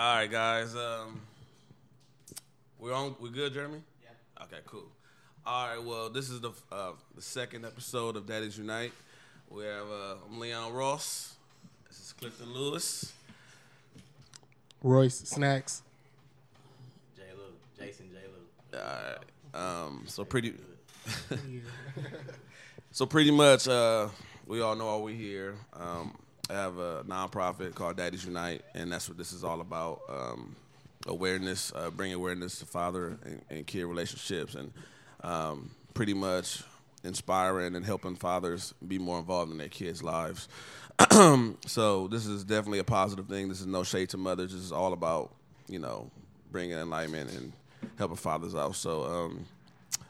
All right, guys. We're good, Jeremy? Yeah. Okay, cool. All right, well, this is the second episode of Daddy's Unite. We have I'm Leon Ross. This is Clifton Lewis. Royce Snacks. Jason J. Lou. All right. So pretty much, we all know why we're here. I have a nonprofit called Daddy's Unite, and that's what this is all about: awareness, bring awareness to father and kid relationships, and pretty much inspiring and helping fathers be more involved in their kids' lives. So this is definitely a positive thing. This is no shade to mothers. This is all about, you know, bringing enlightenment and helping fathers out. So I'm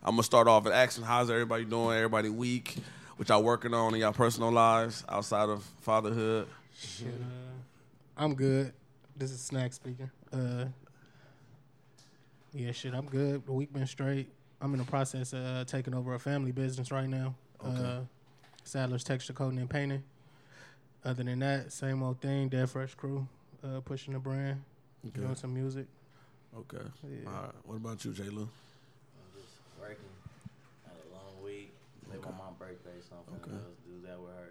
gonna start off and asking, how's everybody doing? Everybody weak? What y'all working on in y'all personal lives outside of fatherhood? Shit, I'm good. This is Snack speaking. I'm good. The week been straight. I'm in the process of taking over a family business right now. Okay. Sadler's Texture Coating and Painting. Other than that, same old thing. Dead Fresh Crew, pushing the brand, okay. Doing some music. Okay. Yeah. All right. What about you, J. Lou? I'm just working. Had a long week. They want my birthday, so I'm going to do that with her.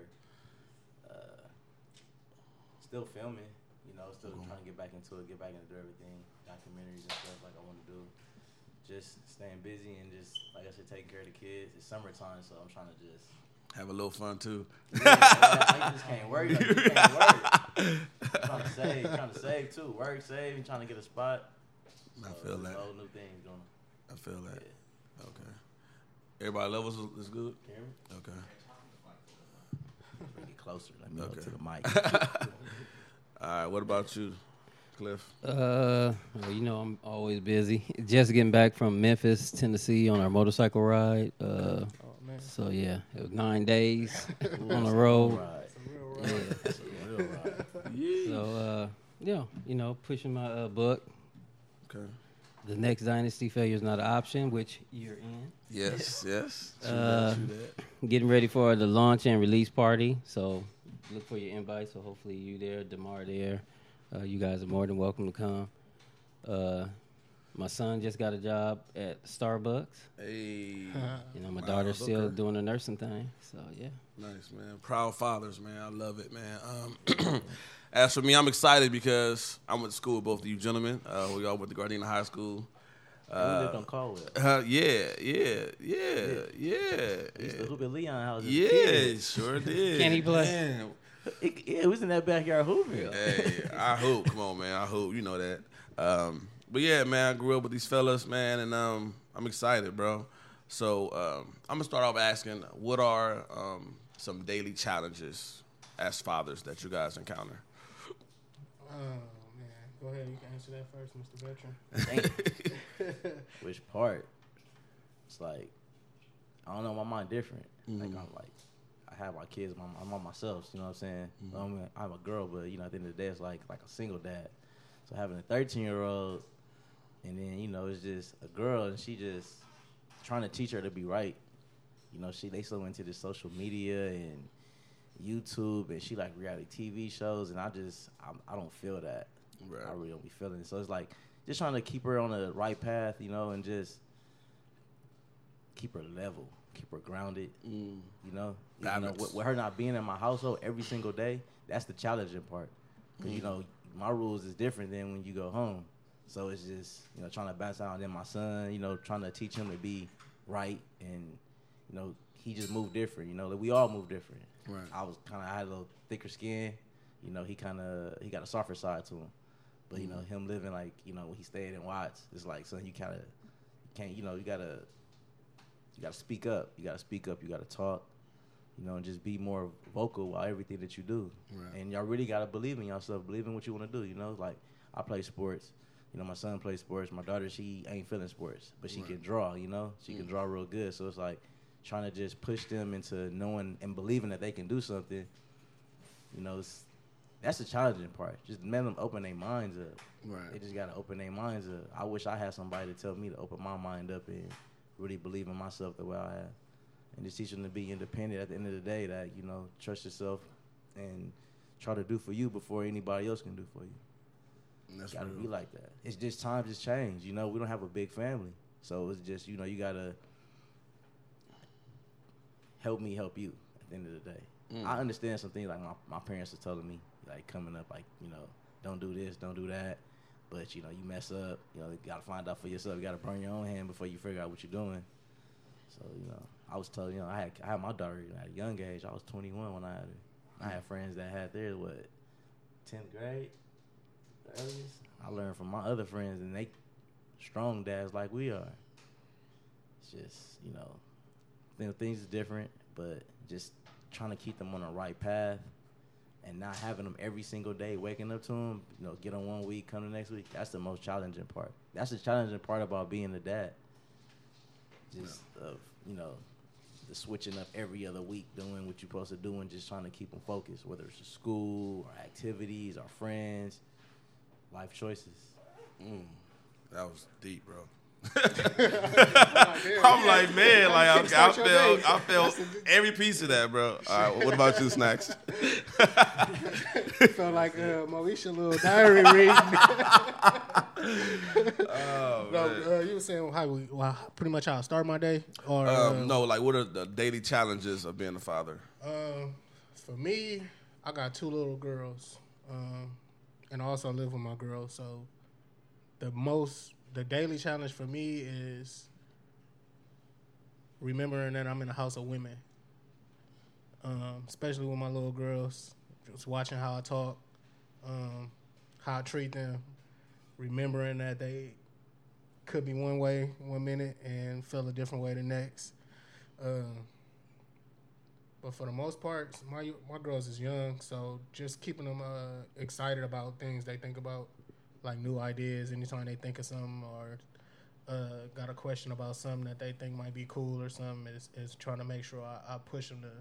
Still filming. You know, still trying to get back into it, get back into everything. Documentaries and stuff like I want to do. Just staying busy and just, like I said, taking care of the kids. It's summertime, so I'm trying to just have a little fun, too. Yeah, I just can't work. I'm trying to save, too. Work, save, and trying to get a spot. So I feel that. Whole new thing going on. I feel that. Yeah. Okay. Everybody levels is good? Okay. Bring it closer. Let me go to the mic. All right. What about you, Cliff? Well, you know, I'm always busy. Just getting back from Memphis, Tennessee on our motorcycle ride. Man. So, yeah, it was 9 days on the road. It's a real ride. Yeah. It's a real ride. So, yeah, you know, pushing my book. Okay. The Next Dynasty Failure is Not an Option, which you're in. Yes. Getting ready for the launch and release party. So, look for your invite. So, hopefully you there, DeMar there. You guys are more than welcome to come. My son just got a job at Starbucks. Hey. You know, my daughter's still doing the nursing thing. So, yeah. Nice, man. Proud fathers, man. I love it, man. As for me, I'm excited because I went to school with both of you gentlemen. We all went to Gardena High School. We lived on Caldwell. We used to hoop at Leon House. Yeah, sure did. Kenny Plus. It was in that backyard hooping. Hey, I hoop. Come on, man. I hoop. You know that. But, yeah, man, I grew up with these fellas, man, and I'm excited, bro. So I'm going to start off asking, what are some daily challenges as fathers that you guys encounter? Oh, man. Go ahead. You can answer that first, Mr. Veteran. Which part? It's like, I don't know. My mind different. Mm-hmm. Like, I'm like, I have my kids. I'm on myself. You know what I'm saying? Mm-hmm. I'm a girl, but, you know, at the end of the day, it's like a single dad. So having a 13-year-old, and then, you know, it's just a girl, and she just trying to teach her to be right. You know, they so into the social media and YouTube, and she like reality TV shows, and I don't feel that. Right. I really don't be feeling it. So it's like just trying to keep her on the right path, you know, and just keep her level, keep her grounded, you know. With her not being in my household every single day, that's the challenging part. Because, you know, my rules is different than when you go home. So it's just, you know, trying to balance out. And then my son, you know, trying to teach him to be right. And, you know, he just moved different. You know, like we all move different. Right. I had a little thicker skin. You know, he got a softer side to him. But, you know, him living like, you know, when he stayed in Watts, it's like, son, you gotta speak up. You gotta talk. You know, and just be more vocal about everything that you do. Right. And y'all really got to believe in yourself, believe in what you want to do, you know? Like, I play sports. You know, my son plays sports. My daughter, she ain't feeling sports, but she can draw, you know? She can draw real good. So it's like trying to just push them into knowing and believing that they can do something. You know, that's the challenging part. Just let them open their minds up. Right. They just got to open their minds up. I wish I had somebody to tell me to open my mind up and really believe in myself the way I have. And just teach them to be independent at the end of the day, that, you know, trust yourself and try to do for you before anybody else can do for you. That's gotta real. Be like that. It's just times just change. You know, we don't have a big family, so it's just, you know, you gotta help me help you at the end of the day. I understand some things like my parents are telling me, like coming up, like, you know, don't do this, don't do that. But, you know, you mess up, you know, you gotta find out for yourself. You gotta burn your own hand before you figure out what you're doing. So, you know, I was told, you know, I had my daughter, you know, at a young age. I was 21 when I had her. I had friends that had theirs, 10th grade? The earliest? I learned from my other friends, and they strong dads like we are. It's just, you know, things are different, but just trying to keep them on the right path and not having them every single day, waking up to them, you know, get on one week, come the next week. That's the most challenging part. That's the challenging part about being a dad. Just, of, you know, the switching up every other week, doing what you're supposed to do and just trying to keep them focused, whether it's school or activities or friends, life choices. That was deep, bro. I'm like, man, like I felt every piece of that, bro. All right, well, what about you, Snacks? Felt like Moesha little diary reading. You were saying pretty much how I start my day, or no? Like, what are the daily challenges of being a father? For me, I got two little girls, and I also live with my girl. So the daily challenge for me is remembering that I'm in a house of women, especially with my little girls, just watching how I talk, how I treat them, remembering that they could be one way one minute and feel a different way the next. But for the most part, my girls is young, so just keeping them excited about things they think about. Like new ideas, anytime they think of something or got a question about something that they think might be cool or something, is trying to make sure I push them to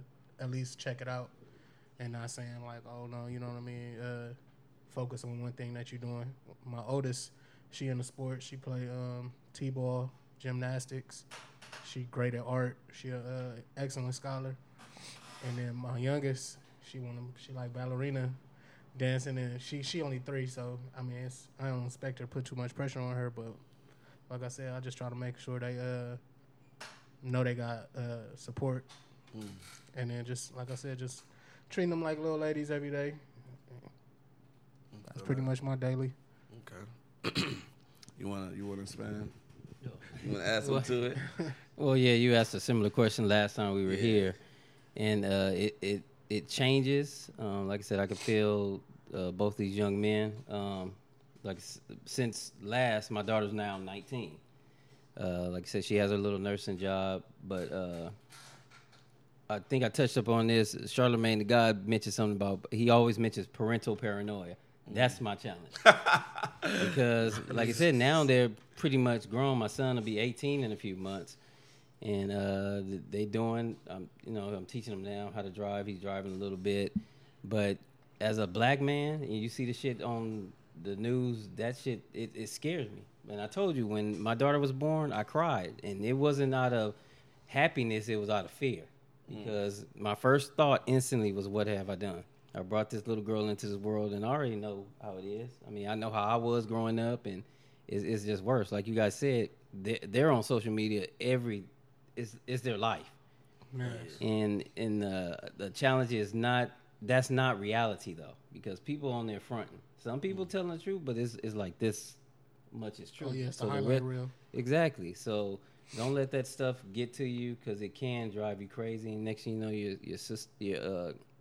at least check it out and not saying like, oh, no, you know what I mean? Focus on one thing that you're doing. My oldest, she in the sports. She play t-ball, gymnastics. She great at art. She an excellent scholar. And then my youngest, she like ballerina. Dancing, and she only 3, so I mean I don't expect her to put too much pressure on her, but like I said, I just try to make sure they know they got support, and then just like I said, just treating them like little ladies every day. That's pretty much my daily. Okay. You wanna expand? No. You wanna add something to it? Well, yeah, you asked a similar question last time we were here, and it changes. Like I said, I can feel both these young men. Since last, my daughter's now 19. Like I said, she has her little nursing job, but I think I touched up on this. Charlamagne the God mentioned something about, he always mentions parental paranoia. That's my challenge. Because, like I said, now they're pretty much grown. My son will be 18 in a few months. And I'm teaching him now how to drive. He's driving a little bit, but as a black man, and you see the shit on the news, that shit it scares me. And I told you, when my daughter was born, I cried, and it wasn't out of happiness; it was out of fear, because my first thought instantly was, "What have I done? I brought this little girl into this world, and I already know how it is. I mean, I know how I was growing up, and it's just worse. Like you guys said, they're on social media every." It's their life, nice. and the challenge is that's not reality though, because people on there fronting. Some people telling the truth, but it's like this much is true. Oh yeah, it's the highlight reel. Exactly. So don't let that stuff get to you, because it can drive you crazy. And next thing you know,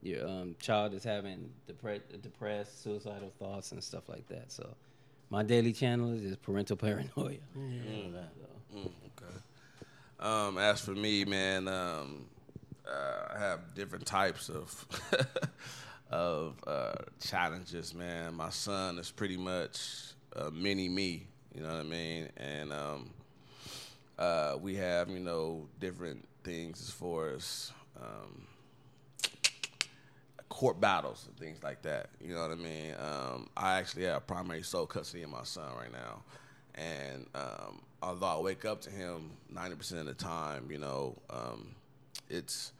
your child is having depressed, suicidal thoughts and stuff like that. So my daily channel is parental paranoia. Okay. As for me, man, I have different types of challenges, man. My son is pretty much a mini me, you know what I mean? And we have, you know, different things as far as court battles and things like that, you know what I mean? I actually have primary sole custody of my son right now. And although I wake up to him 90% of the time, you know, it's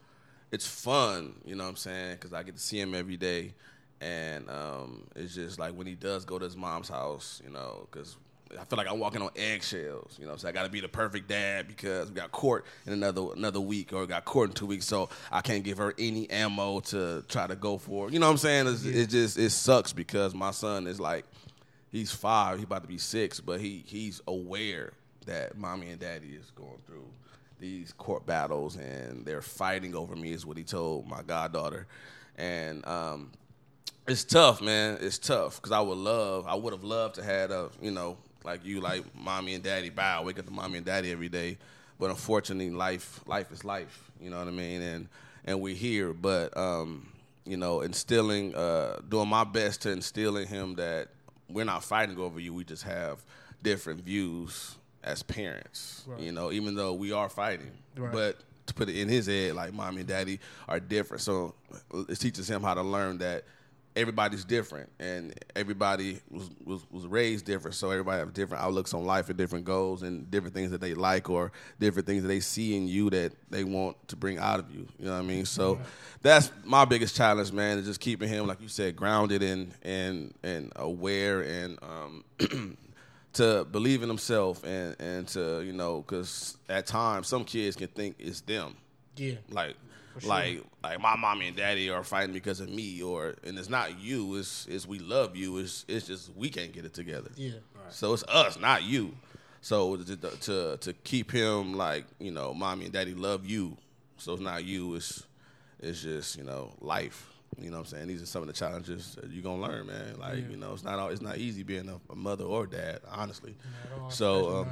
fun, you know what I'm saying, because I get to see him every day. And it's just like when he does go to his mom's house, you know, because I feel like I'm walking on eggshells, you know, so I got to be the perfect dad because we got court in another week, or we got court in 2 weeks, so I can't give her any ammo to try to go for. You know what I'm saying? It sucks because my son is like, he's 5, he's about to be 6, but he's aware that mommy and daddy is going through these court battles and they're fighting over me, is what he told my goddaughter. And it's tough, man. It's tough because I would have loved to have a, you know, like mommy and daddy. Bow, wake up to mommy and daddy every day. But unfortunately, life is life. You know what I mean? And we're here. But you know, doing my best to instill in him that we're not fighting over you. We just have different views as parents. Right. You know, even though we are fighting, right. But to put it in his head, like mommy and daddy are different. So it teaches him how to learn that everybody's different, and everybody was raised different, so everybody have different outlooks on life and different goals and different things that they like or different things that they see in you that they want to bring out of you. You know what I mean? So That's my biggest challenge, man, is just keeping him, like you said, grounded and aware and to believe in himself and to, you know, because at times some kids can think it's them. Yeah. Like my mommy and daddy are fighting because of me, and it's not you. It's we love you. It's just we can't get it together. Yeah. Right. So it's us, not you. So to keep him like, you know, mommy and daddy love you. So it's not you. It's just, you know, life. You know what I'm saying? These are some of the challenges that you're gonna learn, man. Like You know, it's not easy being a mother or dad, honestly. So.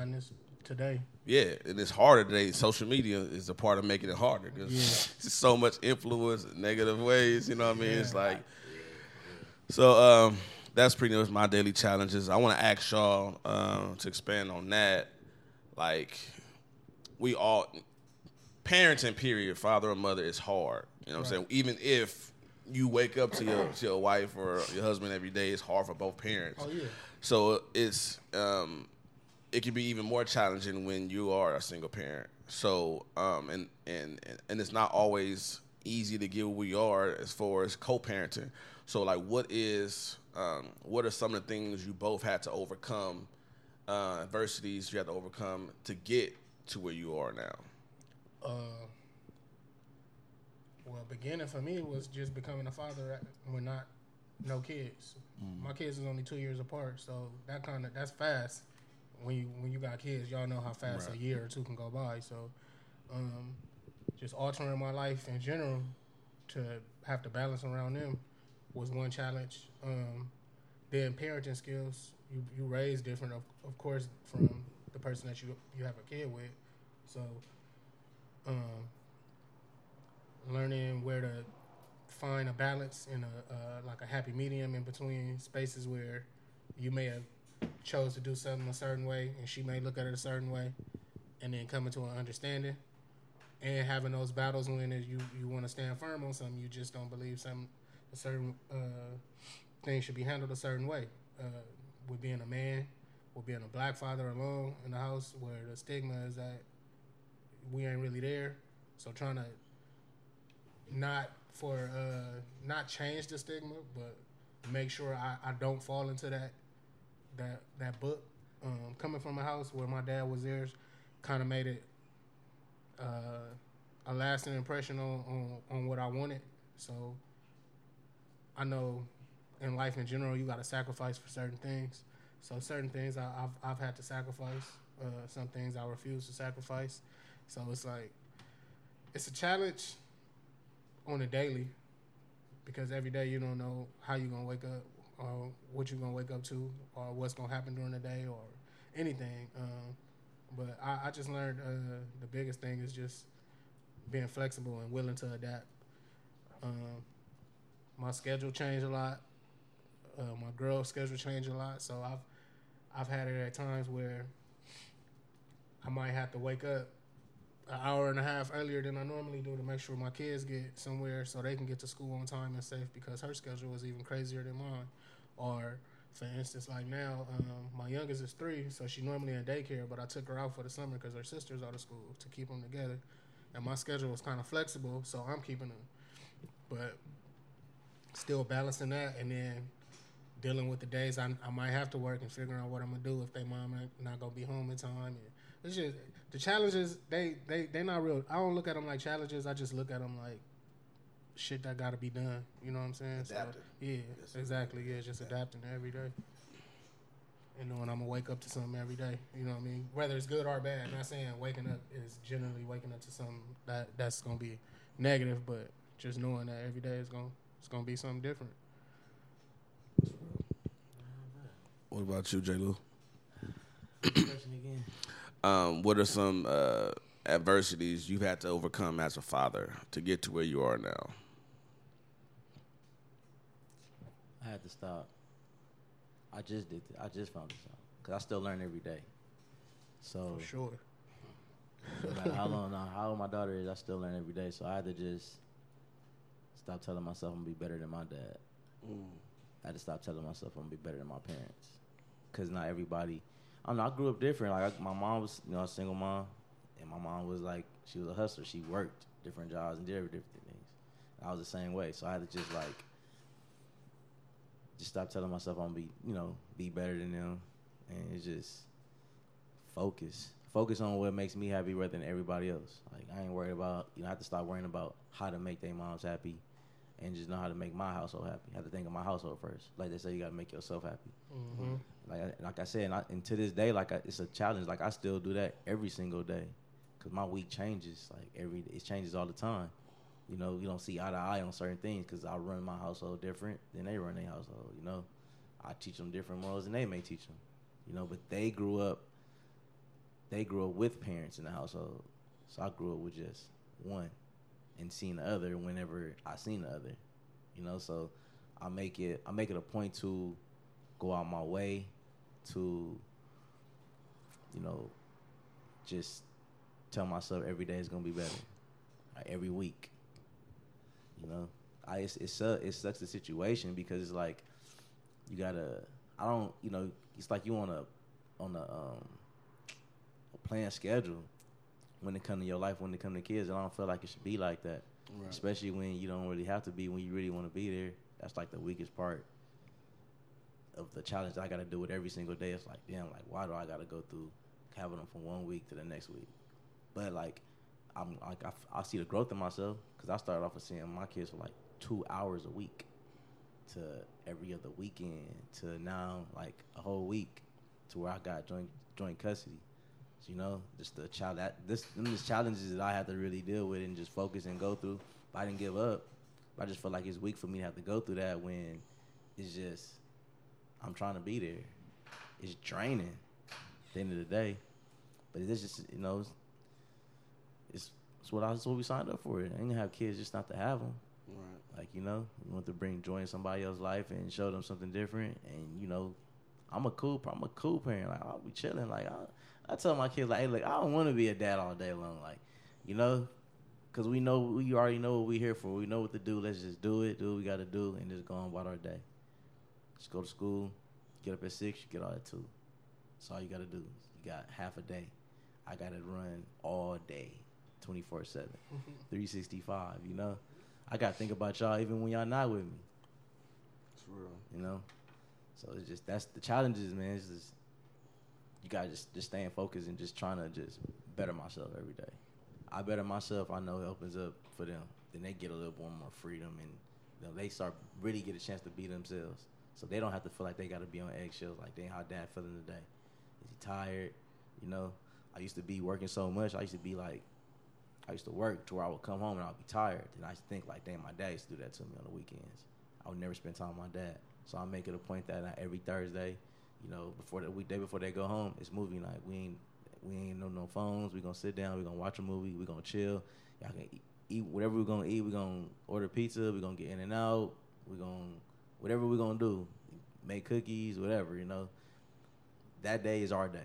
Today. Yeah, and it's harder today. Social media is a part of making it harder because There's so much influence in negative ways, you know what I mean? Yeah. It's like, so that's pretty much my daily challenges. I want to ask y'all to expand on that. Like, we all, parenting period, father or mother, is hard. You know what I'm saying? Even if you wake up to your wife or your husband every day, it's hard for both parents. Oh, yeah. So it's, it can be even more challenging when you are a single parent. So, and it's not always easy to get where we are as far as co-parenting. So, like, what are some of the things you both had to overcome, adversities you had to overcome to get to where you are now? Beginning for me was just becoming a father when no kids. Mm. My kids is only 2 years apart, so that's fast. When you got kids, y'all know how fast A year or two can go by. So, just altering my life in general to have to balance around them was one challenge. Then parenting skills, you raise different, of course, from the person that you have a kid with. So, learning where to find a balance and a happy medium in between spaces where you may have chose to do something a certain way, and she may look at it a certain way, and then coming to an understanding, and having those battles when you want to stand firm on something, you just don't believe a certain thing should be handled a certain way. With being a man, with being a black father alone in the house, where the stigma is that we ain't really there, so trying to not change the stigma, but make sure I don't fall into that book. Coming from a house where my dad was there kind of made it a lasting impression on what I wanted. So I know in life in general, you got to sacrifice for certain things. So certain things I've had to sacrifice. Some things I refuse to sacrifice. So it's like, it's a challenge on a daily because every day you don't know how you're going to wake up, or what you're going to wake up to, or what's going to happen during the day, or anything. But I just learned the biggest thing is just being flexible and willing to adapt. My schedule changed a lot. My girl's schedule changed a lot. So I've had it at times where I might have to wake up an hour and a half earlier than I normally do to make sure my kids get somewhere so they can get to school on time and safe, because her schedule was even crazier than mine. Or, for instance, like now, my youngest is 3, so she normally in daycare, but I took her out for the summer because her sister's out of school to keep them together. And my schedule was kind of flexible, so I'm keeping them. But still balancing that, and then dealing with the days I might have to work and figuring out what I'm gonna do if they mom not gonna be home in time. And it's just the challenges. They not real. I don't look at them like challenges. I just look at them like shit that gotta be done. You know what I'm saying? Adapting. So, yeah, yes, exactly. Yeah, just adapting every day. And knowing I'm going to wake up to something every day. You know what I mean? Whether it's good or bad. I'm not saying waking up is generally waking up to something that's going to be negative, but just knowing that every day it's gonna be something different. What about you, J. Lou? What are some adversities you've had to overcome as a father to get to where you are now? I had to stop. I just found this out because I still learn every day. So for sure. No matter how old my daughter is, I still learn every day. So I had to just stop telling myself I'm gonna be better than my dad. Mm. I had to stop telling myself I'm gonna be better than my parents, because not everybody. I don't know. I grew up different. Like my mom was, a single mom, and my mom was like she was a hustler. She worked different jobs and did different things. I was the same way. So I had to just like. Just stop telling myself I'm going to be better than them. And it's just focus. Focus on what makes me happy rather than everybody else. Like, I ain't worried about, I have to stop worrying about how to make their moms happy and just know how to make my household happy. I have to think of my household first. Like they say, you got to make yourself happy. Mm-hmm. Like I said, and to this day, it's a challenge. Like, I still do that every single day because my week changes. Like, it changes all the time. You don't see eye to eye on certain things because I run my household different than they run their household, I teach them different morals than they may teach them, but they grew up with parents in the household. So I grew up with just one and seen the other whenever I seen the other, so I make it a point to go out my way to, just tell myself every day is going to be better, like every week. It sucks the situation because it's like you gotta. It's like you on a planned schedule when it comes to your life, when it comes to kids, and I don't feel like it should be like that, right. Especially when you don't really have to be when you really want to be there. That's like the weakest part of the challenge that I gotta do with every single day. It's like, damn, like why do I gotta go through having them from one week to the next week? But like. I'm like I see the growth in myself because I started off with seeing my kids for like 2 hours a week to every other weekend to now like a whole week to where I got joint custody. So, just the child these challenges that I had to really deal with and just focus and go through. But I didn't give up. I just feel like it's weak for me to have to go through that when it's just I'm trying to be there. It's draining at the end of the day, but it's just It's what we signed up for. I ain't gonna have kids just not to have them. Right. Like, you want to bring joy in somebody else's life and show them something different. And, I'm a cool parent. Like, I'll be chilling. Like, I tell my kids, like, hey, look, I don't want to be a dad all day long. Like, because we already know what we're here for. We know what to do. Let's just do it, do what we got to do, and just go on about our day. Just go to school, get up at 6, you get out at 2. That's all you got to do. You got half a day. I got to run all day, 24/7, 365, I got to think about y'all even when y'all not with me. It's real. So it's just, that's the challenges, man. It's just, you got to just stay in focus and just trying to just better myself every day. I better myself, I know it opens up for them. Then they get a little more freedom and they start really get a chance to be themselves. So they don't have to feel like they got to be on eggshells like, dang, how dad feeling today? Is he tired? I used to be working so much. I used to work to where I would come home and I'd be tired. And I used to think like, damn, my dad used to do that to me on the weekends. I would never spend time with my dad. So I make it a point that every Thursday, before the weekday before they go home, it's movie night. We ain't no phones. We're going to sit down. We're going to watch a movie. We're going to chill. Y'all can eat whatever we're going to eat. We're going to order pizza. We're going to get In-N-Out. We're going to, whatever we're going to do, make cookies, whatever, That day is our day.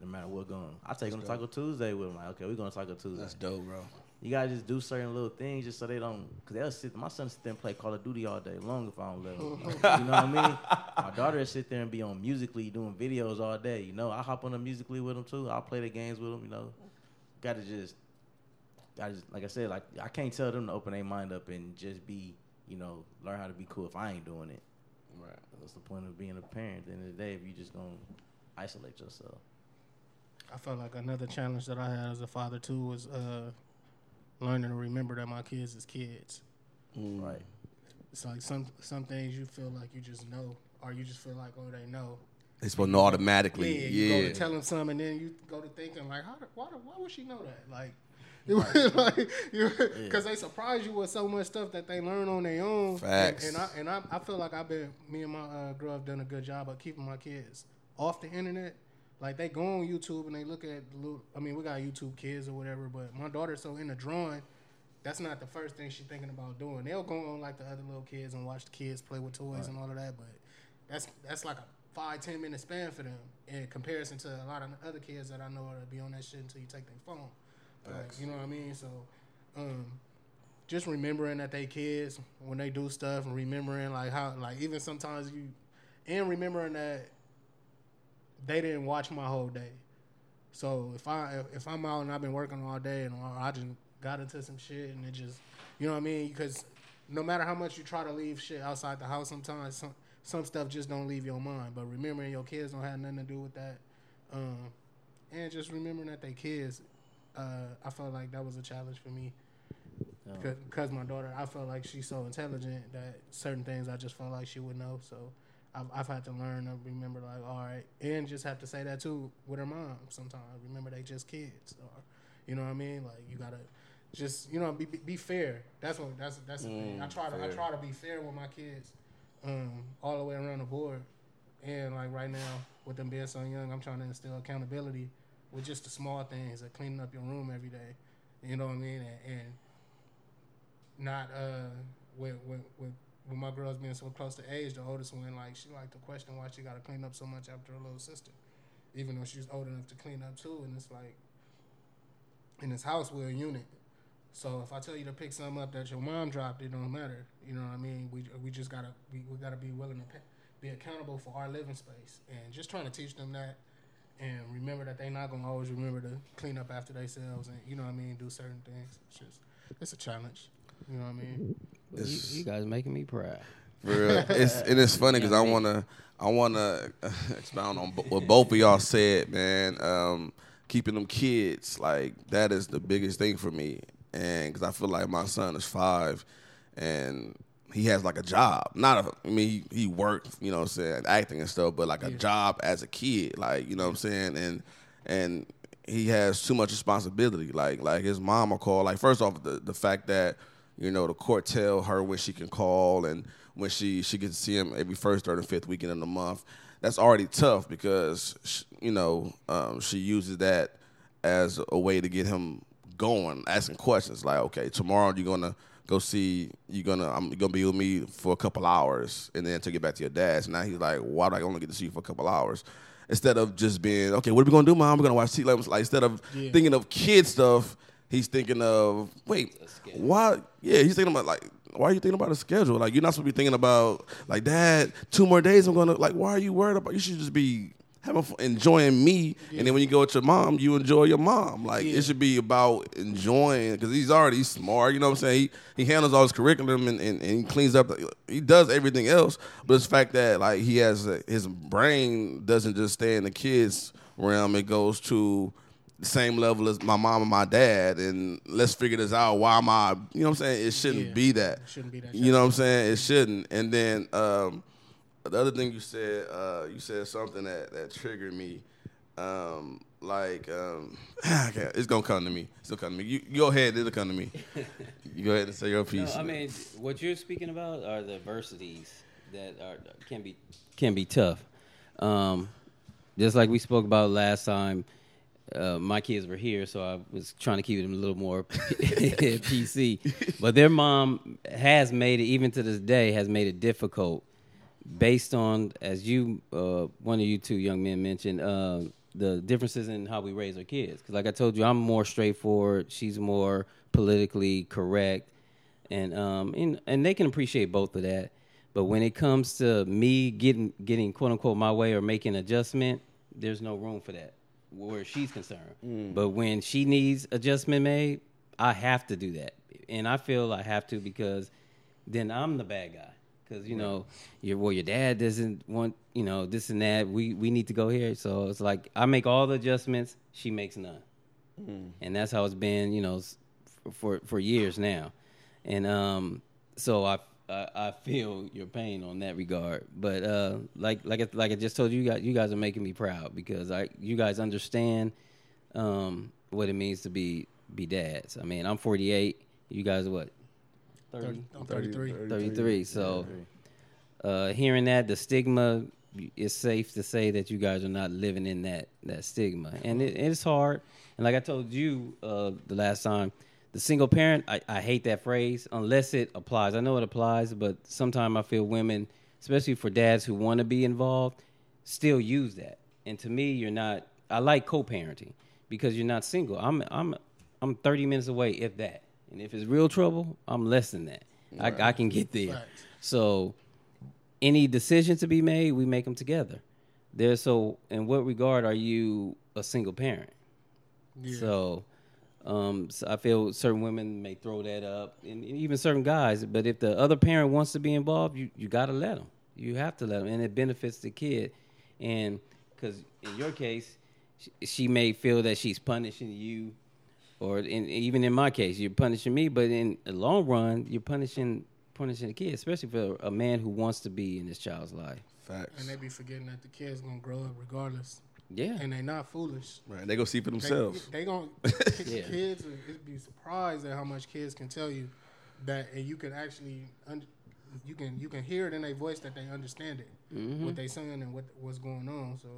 No matter what going on. I take them to Taco Tuesday with them. Like, okay, we're going to Taco Tuesday. That's dope, bro. You got to just do certain little things just so they don't, because my son sit there and play Call of Duty all day long if I don't let him. You know what I mean? My daughter will sit there and be on Musical.ly doing videos all day. I hop on the Musical.ly with them too. I'll play the games with them, Got to just, like I said, like I can't tell them to open their mind up and just be you know, learn how to be cool if I ain't doing it. Right. That's the point of being a parent. At the end of the day, if you just gonna isolate yourself. I felt like another challenge that I had as a father too was learning to remember that my kids is kids. Right. It's like some things you feel like you just know, or you just feel like, oh, they know. They supposed to know automatically. Yeah, you go to tell them something, and then you go to thinking like, why would she know that? Like, because like, they surprise you with so much stuff that they learn on their own. Facts. And I feel like me and my girl have done a good job of keeping my kids off the internet. Like, they go on YouTube and they look at, we got YouTube Kids or whatever, but my daughter's so into drawing, that's not the first thing she's thinking about doing. They'll go on like the other little kids and watch the kids play with toys and all of that, but that's like a 5-10 minute span for them in comparison to a lot of other kids that I know are be on that shit until you take their phone. Like, you know what I mean? So just remembering that they kids when they do stuff, and remembering like how, like, even sometimes you, and remembering that they didn't watch my whole day. So if I'm out and I've been working all day and I just got into some shit and it just, you know what I mean? Because no matter how much you try to leave shit outside the house, sometimes some stuff just don't leave your mind. But remembering your kids don't have nothing to do with that, and just remembering that they kids, I felt like that was a challenge for me. Because my daughter, I felt like she's so intelligent that certain things I just felt like she would know. So I've had to learn to remember, like, all right, and just have to say that too with her mom sometimes. Remember, they just kids, or you know what I mean? Like, you gotta just, you know, be fair. That's the thing. I try to be fair with my kids, all the way around the board. And like right now, with them being so young, I'm trying to instill accountability with just the small things, like cleaning up your room every day. You know what I mean? And not when my girls being so close to age, the oldest one, like, she liked to question why she got to clean up so much after her little sister, even though she's old enough to clean up too. And it's like, in this house, we're a unit. So if I tell you to pick something up that your mom dropped, it don't matter. You know what I mean? We just gotta we gotta be willing to be accountable for our living space, and just trying to teach them that, and remember that they're not gonna always remember to clean up after themselves, and you know what I mean, do certain things. It's a challenge. You know what I mean? You guys making me proud. For real. It's funny because I wanna expound on what both of y'all said, man. Keeping them kids, like, that is the biggest thing for me, and because I feel like my son is 5, and he has like a job. He worked, you know what I'm saying, acting and stuff, but like a job as a kid, like, you know what I'm saying, and he has too much responsibility. Like his mom will call. Like, first off, the fact that, you know, the court tell her when she can call and when she gets to see him every first, third, and fifth weekend of the month. That's already tough because, she uses that as a way to get him going, asking questions. Like, okay, tomorrow I'm gonna be with me for a couple hours and then take it back to your dad's. Now he's like, why do I only get to see you for a couple hours? Instead of just being, okay, what are we gonna do, Mom? We're gonna watch TV. Like, instead of thinking of kid stuff, he's thinking of, wait, why? Yeah, he's thinking about, like, why are you thinking about a schedule? Like, you're not supposed to be thinking about, like, Dad, 2 more days I'm going to, like, why are you worried about, you should just be having fun, enjoying me. Yeah. And then when you go with your mom, you enjoy your mom. Like, it should be about enjoying, because he's already smart, you know what I'm saying? He handles all his curriculum and he cleans up. He does everything else. But it's the fact that, like, he has, his brain doesn't just stay in the kids' realm. It goes to the same level as my mom and my dad, and let's figure this out. Why am I, you know what I'm saying? It shouldn't be that. It shouldn't be that. You know what I'm saying? It shouldn't. And then the other thing you said something that triggered me. It's going to come to me. It's going to come to me. You go ahead. It'll come to me. You go ahead and say your piece. No, I mean, what you're speaking about are the adversities that can be tough. Just like we spoke about last time, my kids were here, so I was trying to keep them a little more PC. But their mom has made it, even to this day, has made it difficult based on, as you, one of you two young men mentioned, the differences in how we raise our kids. Because like I told you, I'm more straightforward. She's more politically correct. And they can appreciate both of that. But when it comes to me getting quote-unquote my way or making adjustment, there's no room for that where she's concerned. But when she needs adjustment made, I have to do that. And I feel I have to because then I'm the bad guy. Because, you know, your dad doesn't want, you know, this and that. We need to go here. So it's like I make all the adjustments. She makes none. Mm. And that's how it's been, you know, for years now. And so I feel your pain on that regard. But like I just told you, you guys are making me proud because you guys understand what it means to be dads. I mean, I'm 48. You guys are what? 30. I'm 33. 33. So hearing that, the stigma, it's safe to say that you guys are not living in that stigma. And it's hard. And like I told you the last time, the single parent, I hate that phrase unless it applies. I know it applies, but sometimes I feel women, especially for dads who want to be involved, still use that. And to me, you're not. I like co-parenting because you're not single. I'm 30 minutes away, if that. And if it's real trouble, I'm less than that. Right. I can get there. Right. So any decisions to be made, we make them together. So in what regard are you a single parent? Yeah. So I feel certain women may throw that up, and even certain guys. But if the other parent wants to be involved, you got to let them. You have to let them, and it benefits the kid. And because in your case, she may feel that she's punishing you. Or even in my case, you're punishing me, but in the long run, you're punishing the kid, especially for a man who wants to be in this child's life. Facts. And they be forgetting that the kid's going to grow up regardless. Yeah. And they not foolish. Right. They go see for themselves. They going to the kids and be surprised at how much kids can tell you that, and you can actually, you can hear it in their voice that they understand it, mm-hmm. what they saying and what's going on. So,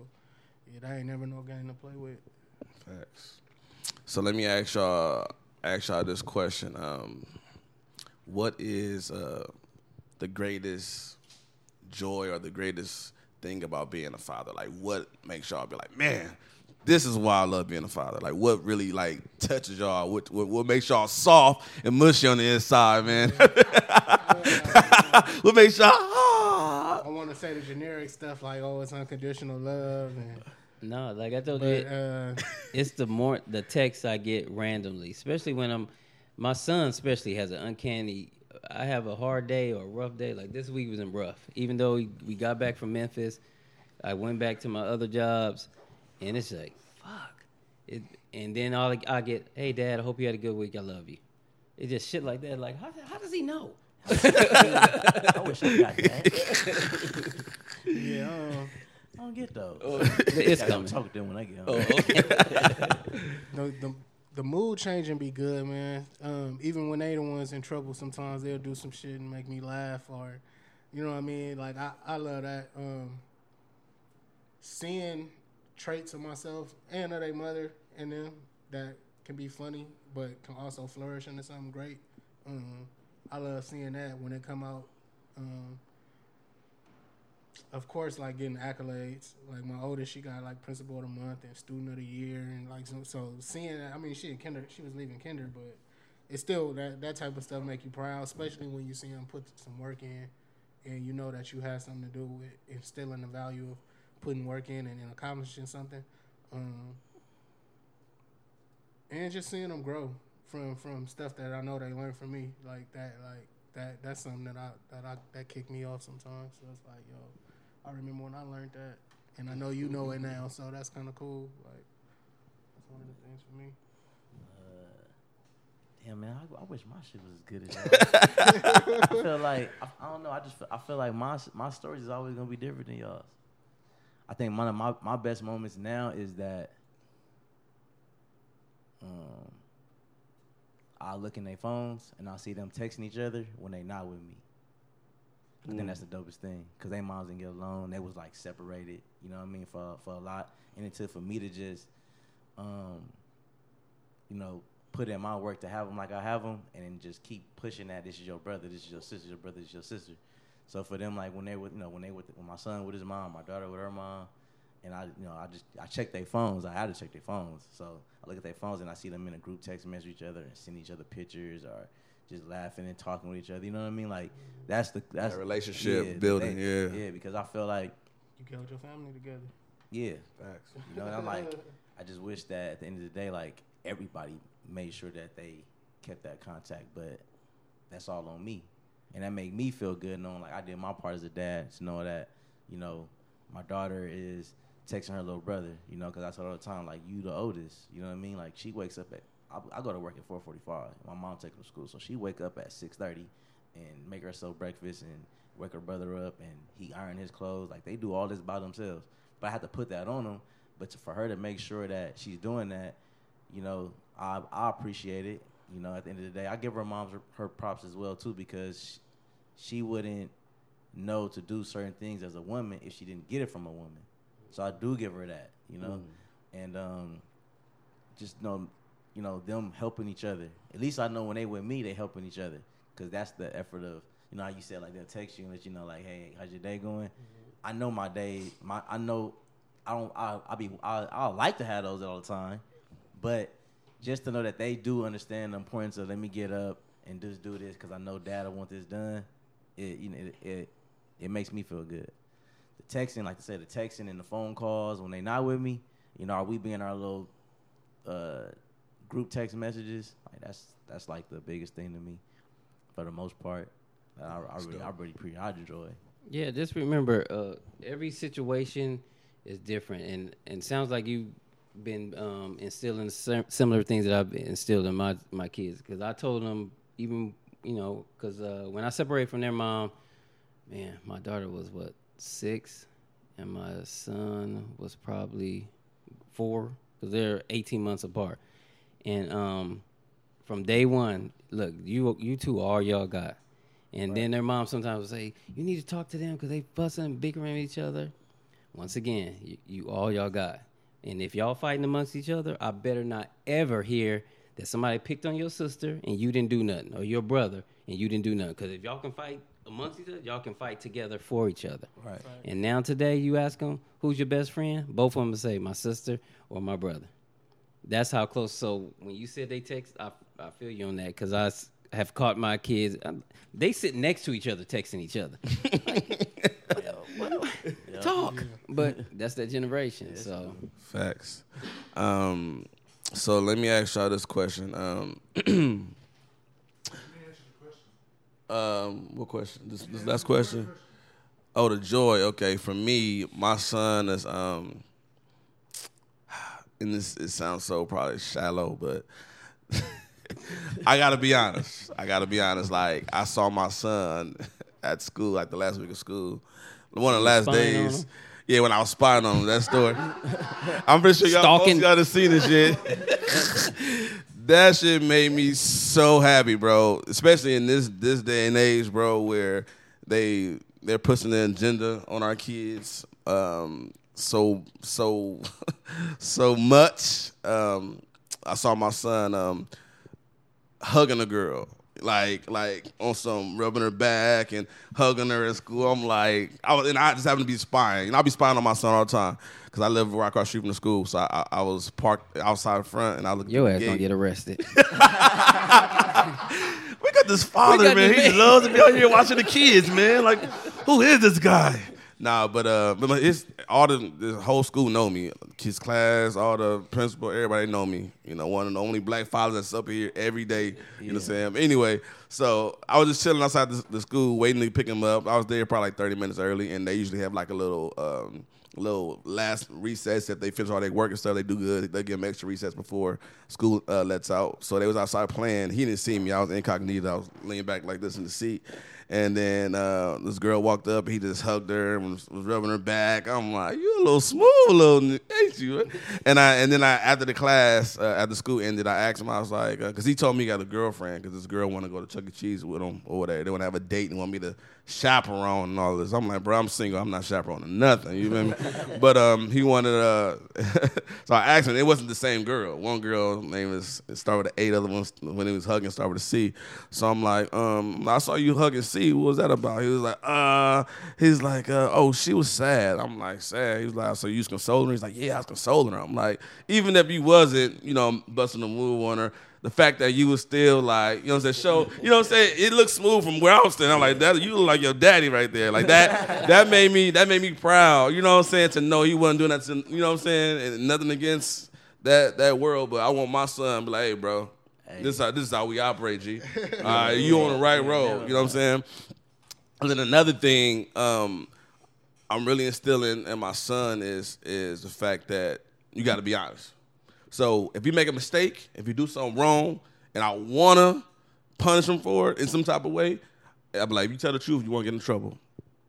yeah, they ain't never no game to play with. Facts. So let me ask y'all this question. What is the greatest joy or the greatest thing about being a father? Like, what makes y'all be like, man, this is why I love being a father? Like, what really, like, touches y'all? What makes y'all soft and mushy on the inside, man? What makes y'all... I want to say the generic stuff like, oh, it's unconditional love and... No, like I told you, it's the texts I get randomly, especially when my son especially has an uncanny, I have a hard day or a rough day. Like this week was rough. Even though we got back from Memphis, I went back to my other jobs, and it's like, fuck. And then I get, hey, Dad, I hope you had a good week. I love you. It's just shit like that. Like, how does he know? I wish I got that. Yeah. I don't get those. It's coming. Talk to them when I get home. The mood changing be good, man. Even when they the ones in trouble, sometimes they'll do some shit and make me laugh, or you know what I mean. Like I love that. Seeing traits of myself and of their mother and them that can be funny, but can also flourish into something great. I love seeing that when it come out. Of course, like getting accolades. Like my oldest, she got like principal of the month and student of the year, and like so seeing that. I mean, she was leaving kinder, but it's still that type of stuff make you proud, especially when you see them put some work in, and you know that you have something to do with instilling the value of putting work in and accomplishing something, and just seeing them grow from stuff that I know they learned from me, That's something that kicked me off sometimes. So it's like, yo, I remember when I learned that, and I know you know it now, so that's kind of cool. Like, that's one of the things for me. Damn, man, I wish my shit was as good as y'all. I feel like I don't know. I feel like my stories is always gonna be different than y'all's. I think one of my best moments now is that I look in their phones, and I see them texting each other when they not with me. I think that's the dopest thing, because they moms didn't get along. They was, like, separated, you know what I mean, for a lot. And until for me to just, you know, put in my work to have them like I have them, and then just keep pushing that this is your brother, this is your sister, your brother, this is your sister. So for them, like, when they were, you know, when my son with his mom, my daughter with her mom, and I check their phones. I had to check their phones. So I look at their phones and I see them in a group text message with each other and send each other pictures or just laughing and talking with each other. You know what I mean? Like that's that relationship building. Yeah, because I feel like you killed your family together. Yeah, facts. You know, and I'm like, I just wish that at the end of the day, like everybody made sure that they kept that contact. But that's all on me. and that make me feel good knowing like I did my part as a dad to know that, you know, my daughter is texting her little brother, you know, because I told her all the time, like, you the oldest, you know what I mean? Like, she wakes up at, I go to work at 4:45. My mom takes her to school, so she wake up at 6:30 and make herself breakfast and wake her brother up, and he iron his clothes. Like, they do all this by themselves. But I have to put that on them. But for her to make sure that she's doing that, you know, I appreciate it. You know, at the end of the day, I give her moms her props as well, too, because she wouldn't know to do certain things as a woman if she didn't get it from a woman. So I do give her that, you know. Mm. And just know, you know, them helping each other. At least I know when they with me, they helping each other. Because that's the effort of, you know, how you said, like, they'll text you and let you know, like, hey, how's your day going? Mm-hmm. I know my day, I like to have those all the time, but just to know that they do understand the importance of let me get up and just do this because I know Dad will want this done. It makes me feel good. The texting, like I said, the texting and the phone calls when they not with me, you know, are we being our little group text messages? Like that's like the biggest thing to me, for the most part. I enjoy. Yeah, just remember, every situation is different, and sounds like you've been instilling similar things that I've instilled in my kids. Because I told them, even, you know, because when I separated from their mom, man, my daughter was what, 6, and my son was probably 4, because they're 18 months apart. And from day one, look, you two are all y'all got. And right. Then their mom sometimes would say, you need to talk to them because they fussing and bickering at each other. Once again, you all y'all got. And if y'all fighting amongst each other, I better not ever hear that somebody picked on your sister and you didn't do nothing, or your brother and you didn't do nothing. Because if y'all can fight amongst each other, y'all can fight together for each other. Right. And now today, you ask them, who's your best friend? Both of them say, my sister or my brother. That's how close. So when you said they text, I feel you on that, because I have caught my kids. They sit next to each other texting each other. Talk. But that's that generation. Yeah, so facts. So let me ask y'all this question. What question? This last question. Oh, the joy. Okay, for me, my son is and this, it sounds so probably shallow, but I gotta be honest. Like, I saw my son at school, like the last week of school, one of the last days. Yeah, when I was spying on him, that story. I'm pretty sure y'all have seen this shit. That shit made me so happy, bro. Especially in this day and age, bro, where they're pushing their agenda on our kids so much. I saw my son hugging a girl, like on some, rubbing her back and hugging her at school. I'm like, I just happened to be spying, and I'll be spying on my son all the time because I live right across the street from the school. So I was parked outside the front, and I looked. Your ass gonna get arrested. We got this father, man. He loves to be out here watching the kids, man. Like, who is this guy? Nah, but it's all the whole school know me. His class, all the principal, everybody know me. You know, one of the only black fathers that's up here every day. You know what I'm saying? Anyway, so I was just chilling outside the school, waiting to pick him up. I was there probably like 30 minutes early, and they usually have like a little last recess if they finish all their work and stuff. They do good. They give them extra recess before school lets out. So they was outside playing. He didn't see me. I was incognito. I was leaning back like this in the seat. And then this girl walked up. He just hugged her and was rubbing her back. I'm like, you a little smooth, little, ain't you? And then after the class, after school ended, I asked him. I was like, because he told me he got a girlfriend, because this girl want to go to Chuck E. Cheese with him or whatever. They want to have a date and want me to chaperone and all this. I'm like, bro, I'm single. I'm not chaperoning nothing. You feel me? But he wanted so I asked him. It wasn't the same girl. One girl name is, it started with an A. The other one, when he was hugging, started with a C. So I'm like, I saw you hugging C. What was that about? He was like, oh, she was sad. I'm like, sad? He was like, so you was consoling her? He's like, yeah, I was consoling her. I'm like, even if you wasn't, you know, busting a move on her, the fact that you was still like, you know what I'm saying, show, you know what I'm saying, it looked smooth from where I was standing. I'm like, that, you look like your daddy right there. Like that made me proud, you know what I'm saying, to know he wasn't doing that to, you know what I'm saying, and nothing against that world, but I want my son to be like, hey, bro, Hey. This is how we operate, G. You on the right road. You know what I'm saying? And then another thing I'm really instilling in my son is the fact that you got to be honest. So if you make a mistake, if you do something wrong, and I want to punish him for it in some type of way, I'd be like, if you tell the truth, you won't get in trouble.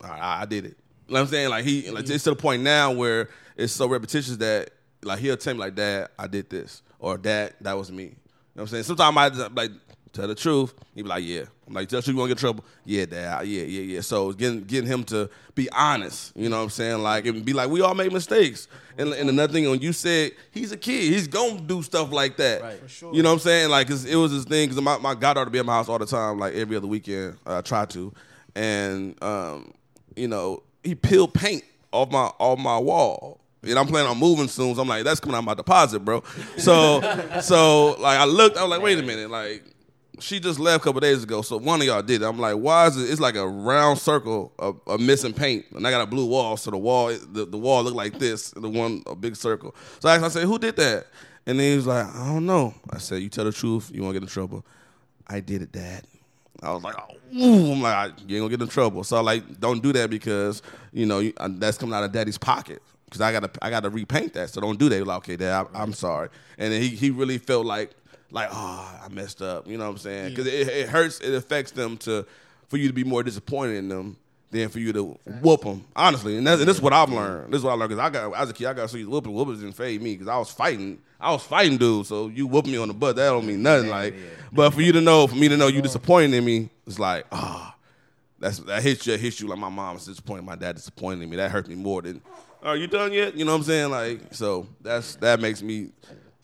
All right, I did it. You know what I'm saying? Like, it's to the point now where it's so repetitious that, like, he'll tell me, like, Dad, I did this. Or, Dad, that was me. You know what I'm saying? Sometimes I, like, tell the truth. He'd be like, yeah. I'm like, tell the truth, you won't get in trouble. Yeah, Dad. Yeah. So getting him to be honest. You know what I'm saying? Like, and be like, we all make mistakes. And another thing, when you said, he's a kid. He's going to do stuff like that. Right. For sure. You know what I'm saying? Like, cause it was this thing. Because my goddaughter be at my house all the time, like, every other weekend. I try to. And, you know, he peeled paint off my wall. And I'm planning on moving soon, so I'm like, that's coming out of my deposit, bro. So like, I looked, I was like, wait a minute, like, she just left a couple days ago, so one of y'all did it. I'm like, why is it? It's like a round circle of missing paint, and I got a blue wall, so the wall looked like this, a big circle. So I said, who did that? And then he was like, I don't know. I said, you tell the truth, you won't get in trouble. I did it, Dad. I was like, you ain't gonna get in trouble. So like, don't do that because you know that's coming out of Daddy's pocket. Because I gotta repaint that, so don't do that. Like, okay, Dad, I'm sorry. And then he really felt like, oh, I messed up. You know what I'm saying? Because it hurts, it affects them for you to be more disappointed in them than for you to whoop them, honestly. And this is what I've learned. This is what I learned. Because as a kid, I got so used to whooping. Whoopers didn't fade me because I was fighting, dude. So you whoop me on the butt, that don't mean nothing. Like, but for me to know you disappointed in me, it's like, ah, oh, that hits you like my mom was disappointed, my dad disappointed in me. That hurt me more than. Are you done yet? You know what I'm saying? Like, so that makes me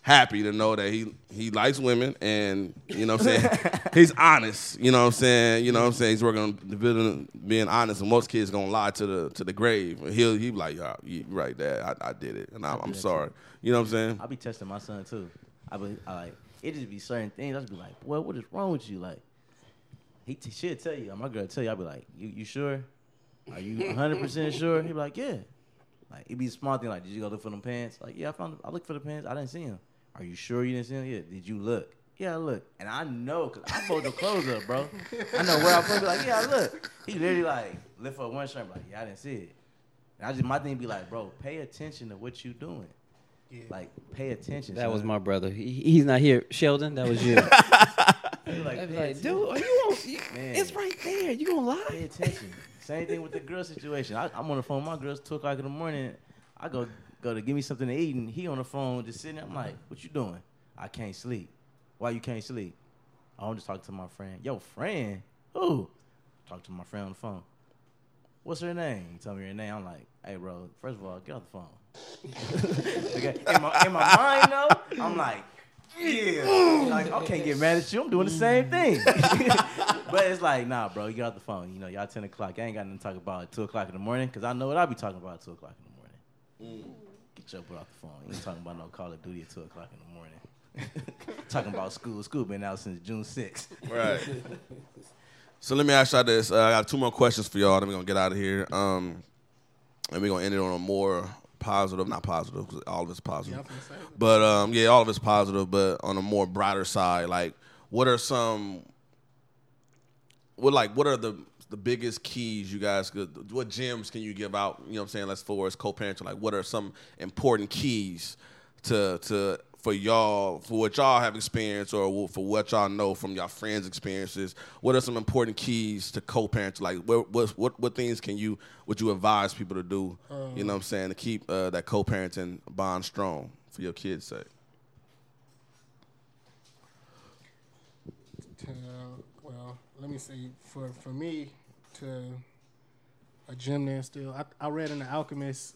happy to know that he likes women and, you know what I'm saying, he's honest. You know what I'm saying? You know what I'm saying? He's working on being honest, and most kids gonna lie to the grave. He'll be like, yeah, you right, Dad, I did it, and I'm sorry. Too. You know what I'm saying? I'll be testing my son too. I like, it just be certain things. I'll just be like, boy, what is wrong with you? Like, she'll tell you, my girl tell you, I'll be like, you sure? Are you 100% sure? He'll be like, yeah. Like, it'd be a small thing, like, did you go look for them pants? Like, yeah, I looked for the pants. I didn't see them. Are you sure you didn't see them? Yeah. Did you look? Yeah, I looked. And I know, because I fold the clothes up, bro. I know where I put it. Like, yeah, I looked. He literally, like, lift up one shirt and be like, yeah, I didn't see it. And my thing be like, bro, pay attention to what you doing. Yeah. Like, pay attention. That was my brother. He's not here. Sheldon, that was you. I'd be like, dude, are you on? It's right there. You gonna lie? Pay attention. Same thing with the girl situation. I'm on the phone with my girls 2 o'clock in the morning. I go to give me something to eat, and he on the phone just sitting there. I'm like, what you doing? I can't sleep. Why you can't sleep? Oh, I'm just talking to my friend. Yo, friend? Who? Talk to my friend on the phone. What's her name? You tell me her name. I'm like, hey, bro, first of all, get off the phone. Okay. In my mind, though, I'm like, yeah. Like, I can't get mad at you. I'm doing the same thing. But it's like, nah, bro, you get off the phone. You know, y'all 10 o'clock. I ain't got nothing to talk about at 2 o'clock in the morning because I know what I'll be talking about at 2 o'clock in the morning. Get your butt off the phone. You ain't talking about no Call of Duty at 2 o'clock in the morning. Talking about school. School been out since June 6th. Right. So let me ask y'all this. I got 2 more questions for y'all, then we're going to get out of here. And we're going to end it on a more positive, not positive, because all of it's positive. Yeah, but, all of it's positive, but on a more brighter side, like, what are the biggest keys you guys could, what gems can you give out, you know what I'm saying, as far as co-parenting, like, what are some important keys to for y'all, for what y'all have experienced or for what y'all know from y'all friends' experiences, what are some important keys to co-parenting? Like, what things would you advise people to do, you know what I'm saying, to keep that co-parenting bond strong for your kids' sake? Well, let me see. For me, to a gym there still, I read in The Alchemist,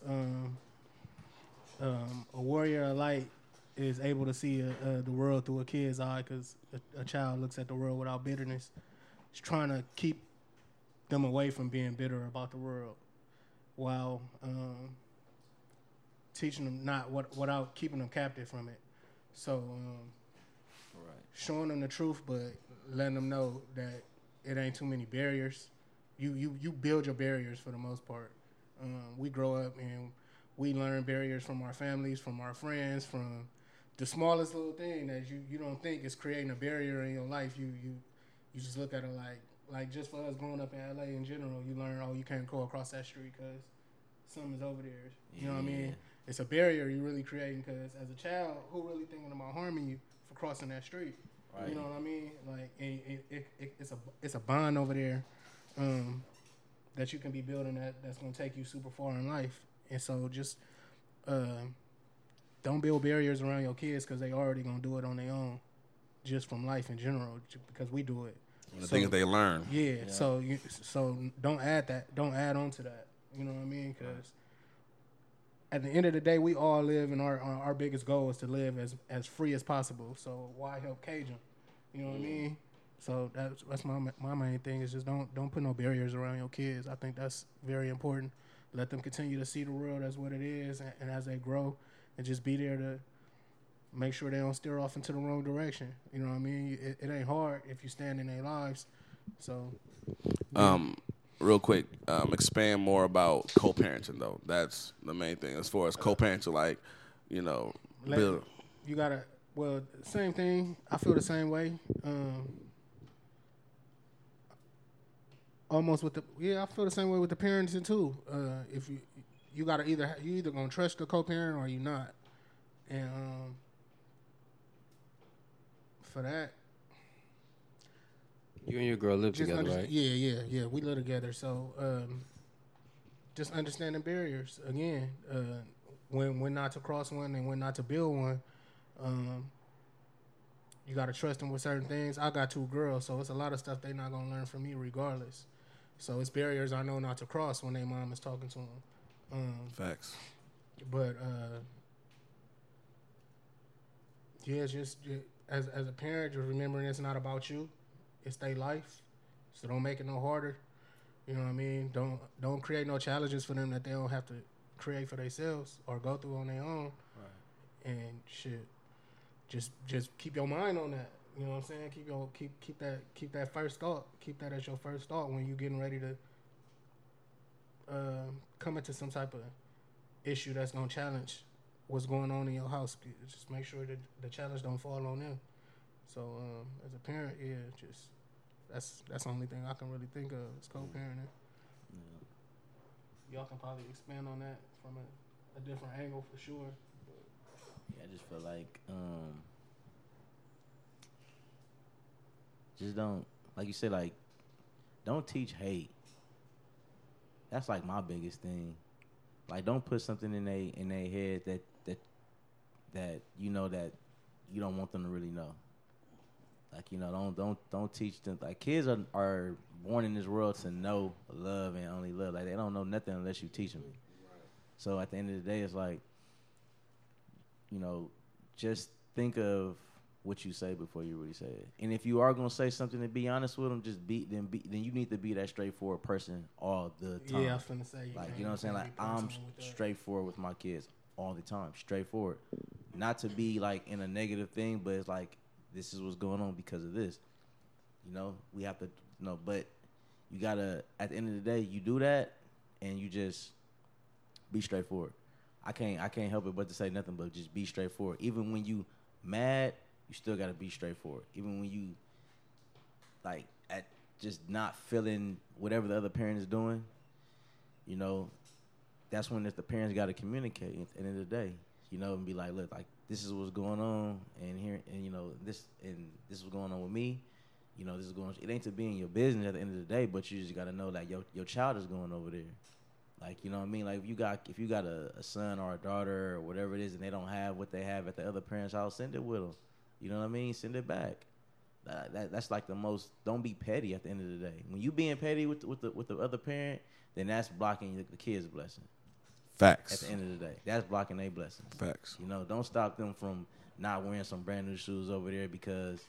a warrior of light is able to see the world through a kid's eye, because a child looks at the world without bitterness. It's trying to keep them away from being bitter about the world while teaching them without keeping them captive from it. So showing them the truth, but letting them know that it ain't too many barriers. You build your barriers for the most part. We grow up and we learn barriers from our families, from our friends, from the smallest little thing that you don't think is creating a barrier in your life, you just look at it like just for us growing up in LA in general, you learn, oh, you can't go across that street because something's over there. You know what I mean? It's a barrier you're really creating because as a child, who really thinking about harming you for crossing that street? Right. You know what I mean? Like, it's a bond over there that you can be building that's going to take you super far in life. And so just don't build barriers around your kids because they already going to do it on their own just from life in general because we do it. And the things they learn. Yeah. So don't add that. Don't add on to that. You know what I mean? Because at the end of the day, we all live, and our biggest goal is to live as free as possible. So why help cage them? You know what I mean? So that's my main thing is just don't put no barriers around your kids. I think that's very important. Let them continue to see the world as what it is, and as they grow, and just be there to make sure they don't steer off into the wrong direction. You know what I mean? It ain't hard if you stand in their lives. So. Real quick, expand more about co-parenting, though. That's the main thing. As far as co-parenting, like, you know, build. You got to, well, same thing. I feel the same way. Almost with the, I feel the same way with the parenting, too. If you got to you either going to trust the co-parent or you not. And for that. You and your girl live together, right? Yeah. We live together. So just understanding barriers, again, when not to cross one and when not to build one. You got to trust them with certain things. I got two girls, so it's a lot of stuff they're not going to learn from me regardless. So it's barriers I know not to cross when their mom is talking to them. Facts. But, it's just as a parent, you're remembering it's not about you. It's their life, so don't make it no harder. You know what I mean? Don't create no challenges for them that they don't have to create for themselves or go through on their own. Right. And shit, just keep your mind on that. You know what I'm saying? Keep that first thought. Keep that as your first thought when you're getting ready to come into some type of issue that's gonna challenge what's going on in your house. Just make sure that the challenge don't fall on them. So as a parent, just. That's the only thing I can really think of is co-parenting. Yeah. Y'all can probably expand on that from a different angle for sure. Yeah, I just feel like just don't, like you said, like don't teach hate. That's like my biggest thing. Like don't put something in their head that you know that you don't want them to really know. Like, you know, don't teach them. Like, kids are born in this world to know love and only love. Like, they don't know nothing unless you teach them it. Right. So at the end of the day, it's like, you know, just think of what you say before you really say it. And if you are going to say something, to be honest with them, just then you need to be that straightforward person all the time. Yeah, I was going to say. Like, you know what I'm saying? Like, I'm straightforward with my kids all the time. Straightforward. Not to be, like, in a negative thing, but it's like, this is what's going on because of this. You know, we have to, you know, but you got to, at the end of the day, you do that and you just be straightforward. I can't help it but to say nothing but just be straightforward. Even when you mad, you still got to be straightforward. Even when you, like, at just not feeling whatever the other parent is doing, you know, that's when the parents got to communicate at the end of the day, you know, and be like, look, like, this is what's going on, and here, and you know, this is what's going on with me. You know, this is going on. It ain't to be in your business at the end of the day, but you just got to know that your child is going over there. Like, you know what I mean? Like, if you got a son or a daughter or whatever it is, and they don't have what they have at the other parent's house, send it with them. You know what I mean? Send it back. That's like the most. Don't be petty at the end of the day. When you being petty with the other parent, then that's blocking the kid's blessing. Facts. At the end of the day, that's blocking their blessings. Facts. You know, don't stop them from not wearing some brand new shoes over there because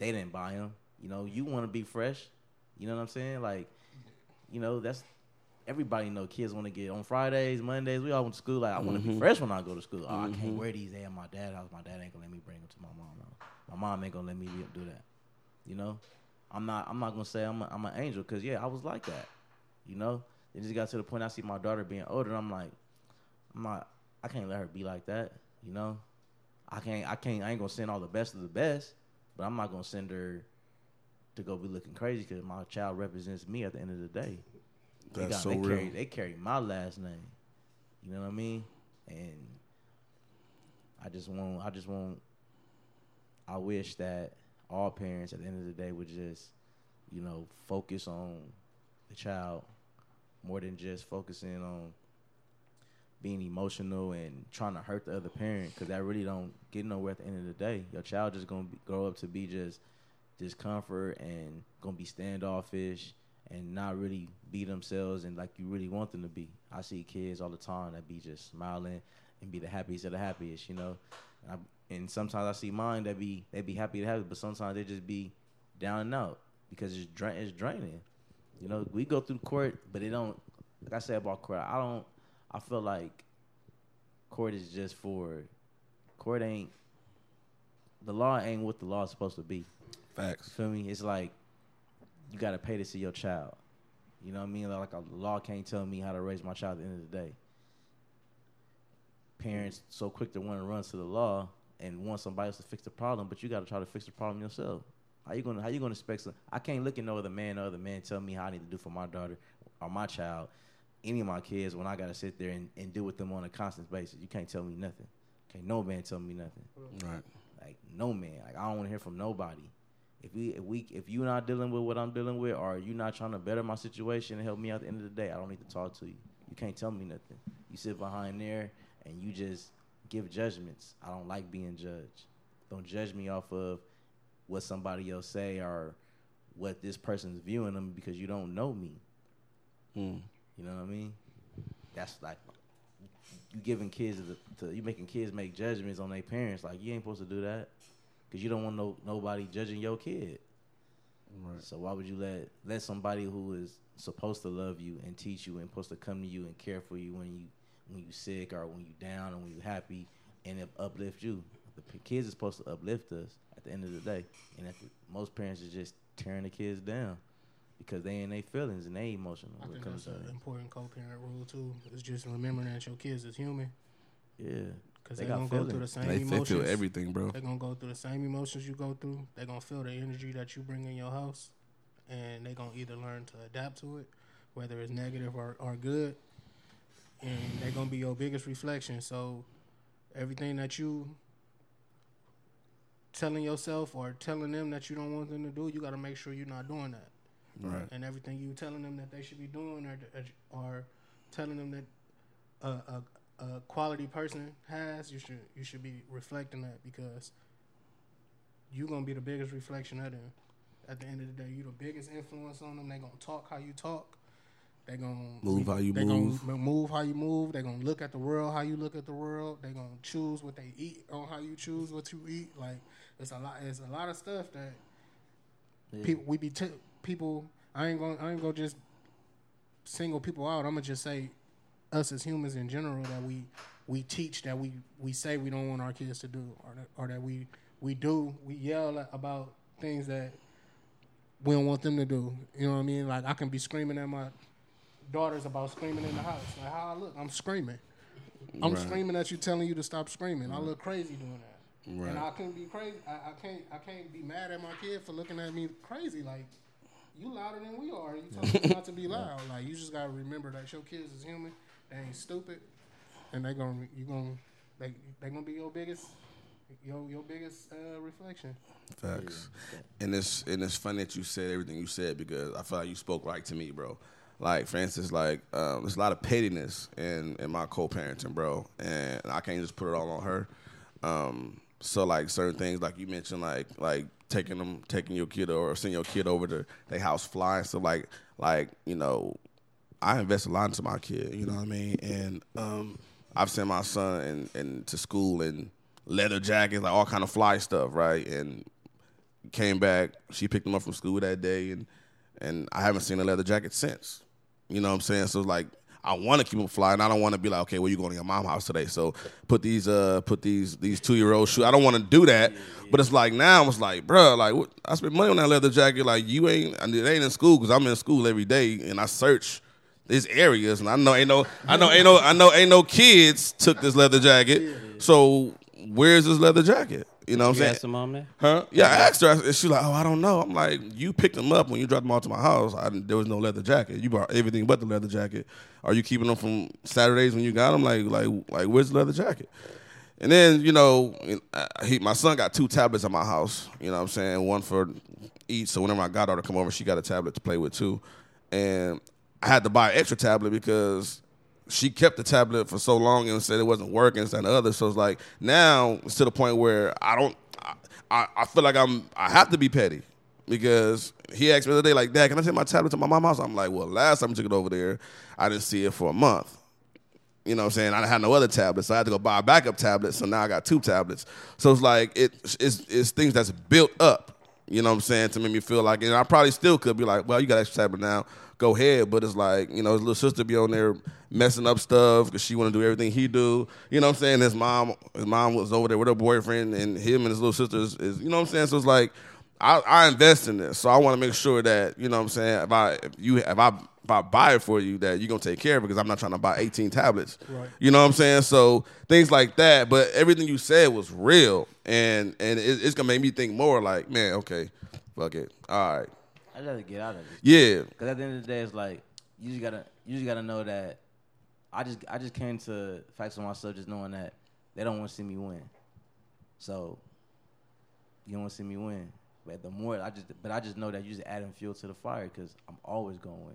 they didn't buy them. You know, you want to be fresh. You know what I'm saying? Like, you know, that's everybody know kids want to get on Fridays, Mondays. We all went to school. Like, I want to be fresh when I go to school. Oh, I can't wear these. They at my dad's house. My dad ain't gonna let me bring them to my mom. No. My mom ain't gonna let me do that. You know, I'm not gonna say I'm an angel because I was like that. You know, it just got to the point I see my daughter being older. And I'm like. I can't let her be like that, you know. I ain't gonna send all the best of the best, but I'm not gonna send her to go be looking crazy because my child represents me at the end of the day. That's so real. They carry my last name. You know what I mean? And I wish that all parents at the end of the day would just, you know, focus on the child more than just focusing on being emotional and trying to hurt the other parent, because that really don't get nowhere at the end of the day. Your child just going to grow up to be just discomfort and going to be standoffish and not really be themselves and like you really want them to be. I see kids all the time that be just smiling and be the happiest of the happiest, you know. And sometimes I see mine that they be happy to have it, but sometimes they just be down and out because it's draining. You know, we go through court, but it don't, like I said about court, I feel like court is just for, court ain't, the law ain't what the law is supposed to be. Facts. You feel me? It's like, you got to pay to see your child. You know what I mean? Like a law can't tell me how to raise my child at the end of the day. Parents so quick to want to run to the law and want somebody else to fix the problem, but you got to try to fix the problem yourself. How you gonna expect some? I can't look at no other man or other man tell me how I need to do for my daughter or my child, any of my kids, when I got to sit there and deal with them on a constant basis. You can't tell me nothing. Can't no man tell me nothing. Right. Like no man. Like I don't want to hear from nobody. If you're not dealing with what I'm dealing with, or you're not trying to better my situation and help me out at the end of the day, I don't need to talk to you. You can't tell me nothing. You sit behind there and you just give judgments. I don't like being judged. Don't judge me off of what somebody else say or what this person's viewing them, because you don't know me. Mm. You know what I mean? That's like you giving kids you making kids make judgments on their parents. Like you ain't supposed to do that. Because you don't want nobody judging your kid. Right. So why would you let somebody who is supposed to love you and teach you and supposed to come to you and care for you when you sick or when you down or when you happy and uplift you? The kids are supposed to uplift us at the end of the day. And most parents are just tearing the kids down because they in their feelings and they emotional. I think that's an important co-parent rule, too. It's just remembering that your kids is human. Yeah. Because they're going to go through the same emotions. They feel everything, bro. They're going to go through the same emotions you go through. They're going to feel the energy that you bring in your house. And they're going to either learn to adapt to it, whether it's negative or good. And they're going to be your biggest reflection. So everything that you telling yourself or telling them that you don't want them to do, you got to make sure you're not doing that. Right. And everything you telling them that they should be doing or telling them that a quality person has, you should be reflecting that, because you're going to be the biggest reflection of them. At the end of the day, you're the biggest influence on them. They're going to talk how you talk. They're going to move how you move. They're going to move how you move. They're going to look at the world how you look at the world. They're going to choose what they eat on how you choose what you eat. Like, it's a lot of stuff that people, I ain't going to just single people out. I'm going to just say, us as humans in general, that we teach, that we say we don't want our kids to do, or that we yell about things that we don't want them to do. You know what I mean? Like, I can be screaming at my daughters about screaming in the house. Like, how I look, I'm screaming. I'm right. Screaming at you, telling you to stop screaming. Right. I look crazy doing that. Right. And I couldn't be crazy. I can't be mad at my kid for looking at me crazy. Like, you louder than we are. You telling me not to be loud. Like, you just got to remember that your kids is human. They ain't stupid, and they gonna be your biggest reflection. Facts, yeah. and it's funny that you said everything you said, because I feel like you spoke right to me, bro. Like, for instance, like there's a lot of pettiness in my co-parenting, bro, and I can't just put it all on her. So like certain things, like you mentioned, like taking your kid or sending your kid over to their house fly and stuff, like you know. I invest a lot into my kid, you know what I mean? And I've sent my son and to school in leather jackets, like all kind of fly stuff, right? And came back, she picked him up from school that day, and I haven't seen a leather jacket since. You know what I'm saying? So, like, I want to keep him fly, and I don't want to be like, okay, well, you're going to your mom's house today, so put these 2-year-old shoes. I don't want to do that, but it's like now it's like, bro, like what? I spent money on that leather jacket. Like, you ain't, it ain't in school, because I'm in school every day, and I search these areas, and I know ain't no kids took this leather jacket. So where's this leather jacket? You know what I'm saying? You asked the mom there? Huh? Yeah, I asked her. She's like, oh, I don't know. I'm like, you picked them up when you dropped them off to my house. There was no leather jacket. You brought everything but the leather jacket. Are you keeping them from Saturdays when you got them? Like, where's the leather jacket? And then, you know, my son got 2 tablets at my house. You know what I'm saying? One for each. So whenever my goddaughter come over, she got a tablet to play with too. And I had to buy an extra tablet because she kept the tablet for so long and said it wasn't working and the other. So it's like now it's to the point where I feel like I have to be petty because he asked me the other day like, Dad, can I take my tablet to my mom's house? I'm like, well, last time I took it over there, I didn't see it for a month. You know what I'm saying? I had no other tablets, so I had to go buy a backup tablet. So now I got 2 tablets. So it's like it's things that's built up. You know what I'm saying? To make me feel like, and I probably still could be like, well, you got extra tablet now. Go ahead, but it's like, you know, his little sister be on there messing up stuff because she want to do everything he do. You know what I'm saying? His mom was over there with her boyfriend, and him and his little sister is you know what I'm saying? So it's like, I invest in this, so I want to make sure that, you know what I'm saying, if I buy it for you, that you're gonna take care of it because I'm not trying to buy 18 tablets. Right. You know what I'm saying? So things like that. But everything you said was real, and it's gonna make me think more. Like, man, okay, fuck it, all right. I'd rather get out of it. Yeah. Because at the end of the day, it's like you just gotta know that I just came to facts on myself just knowing that they don't want to see me win. So you don't want to see me win, but I just know that you just adding fuel to the fire because I'm always gonna win.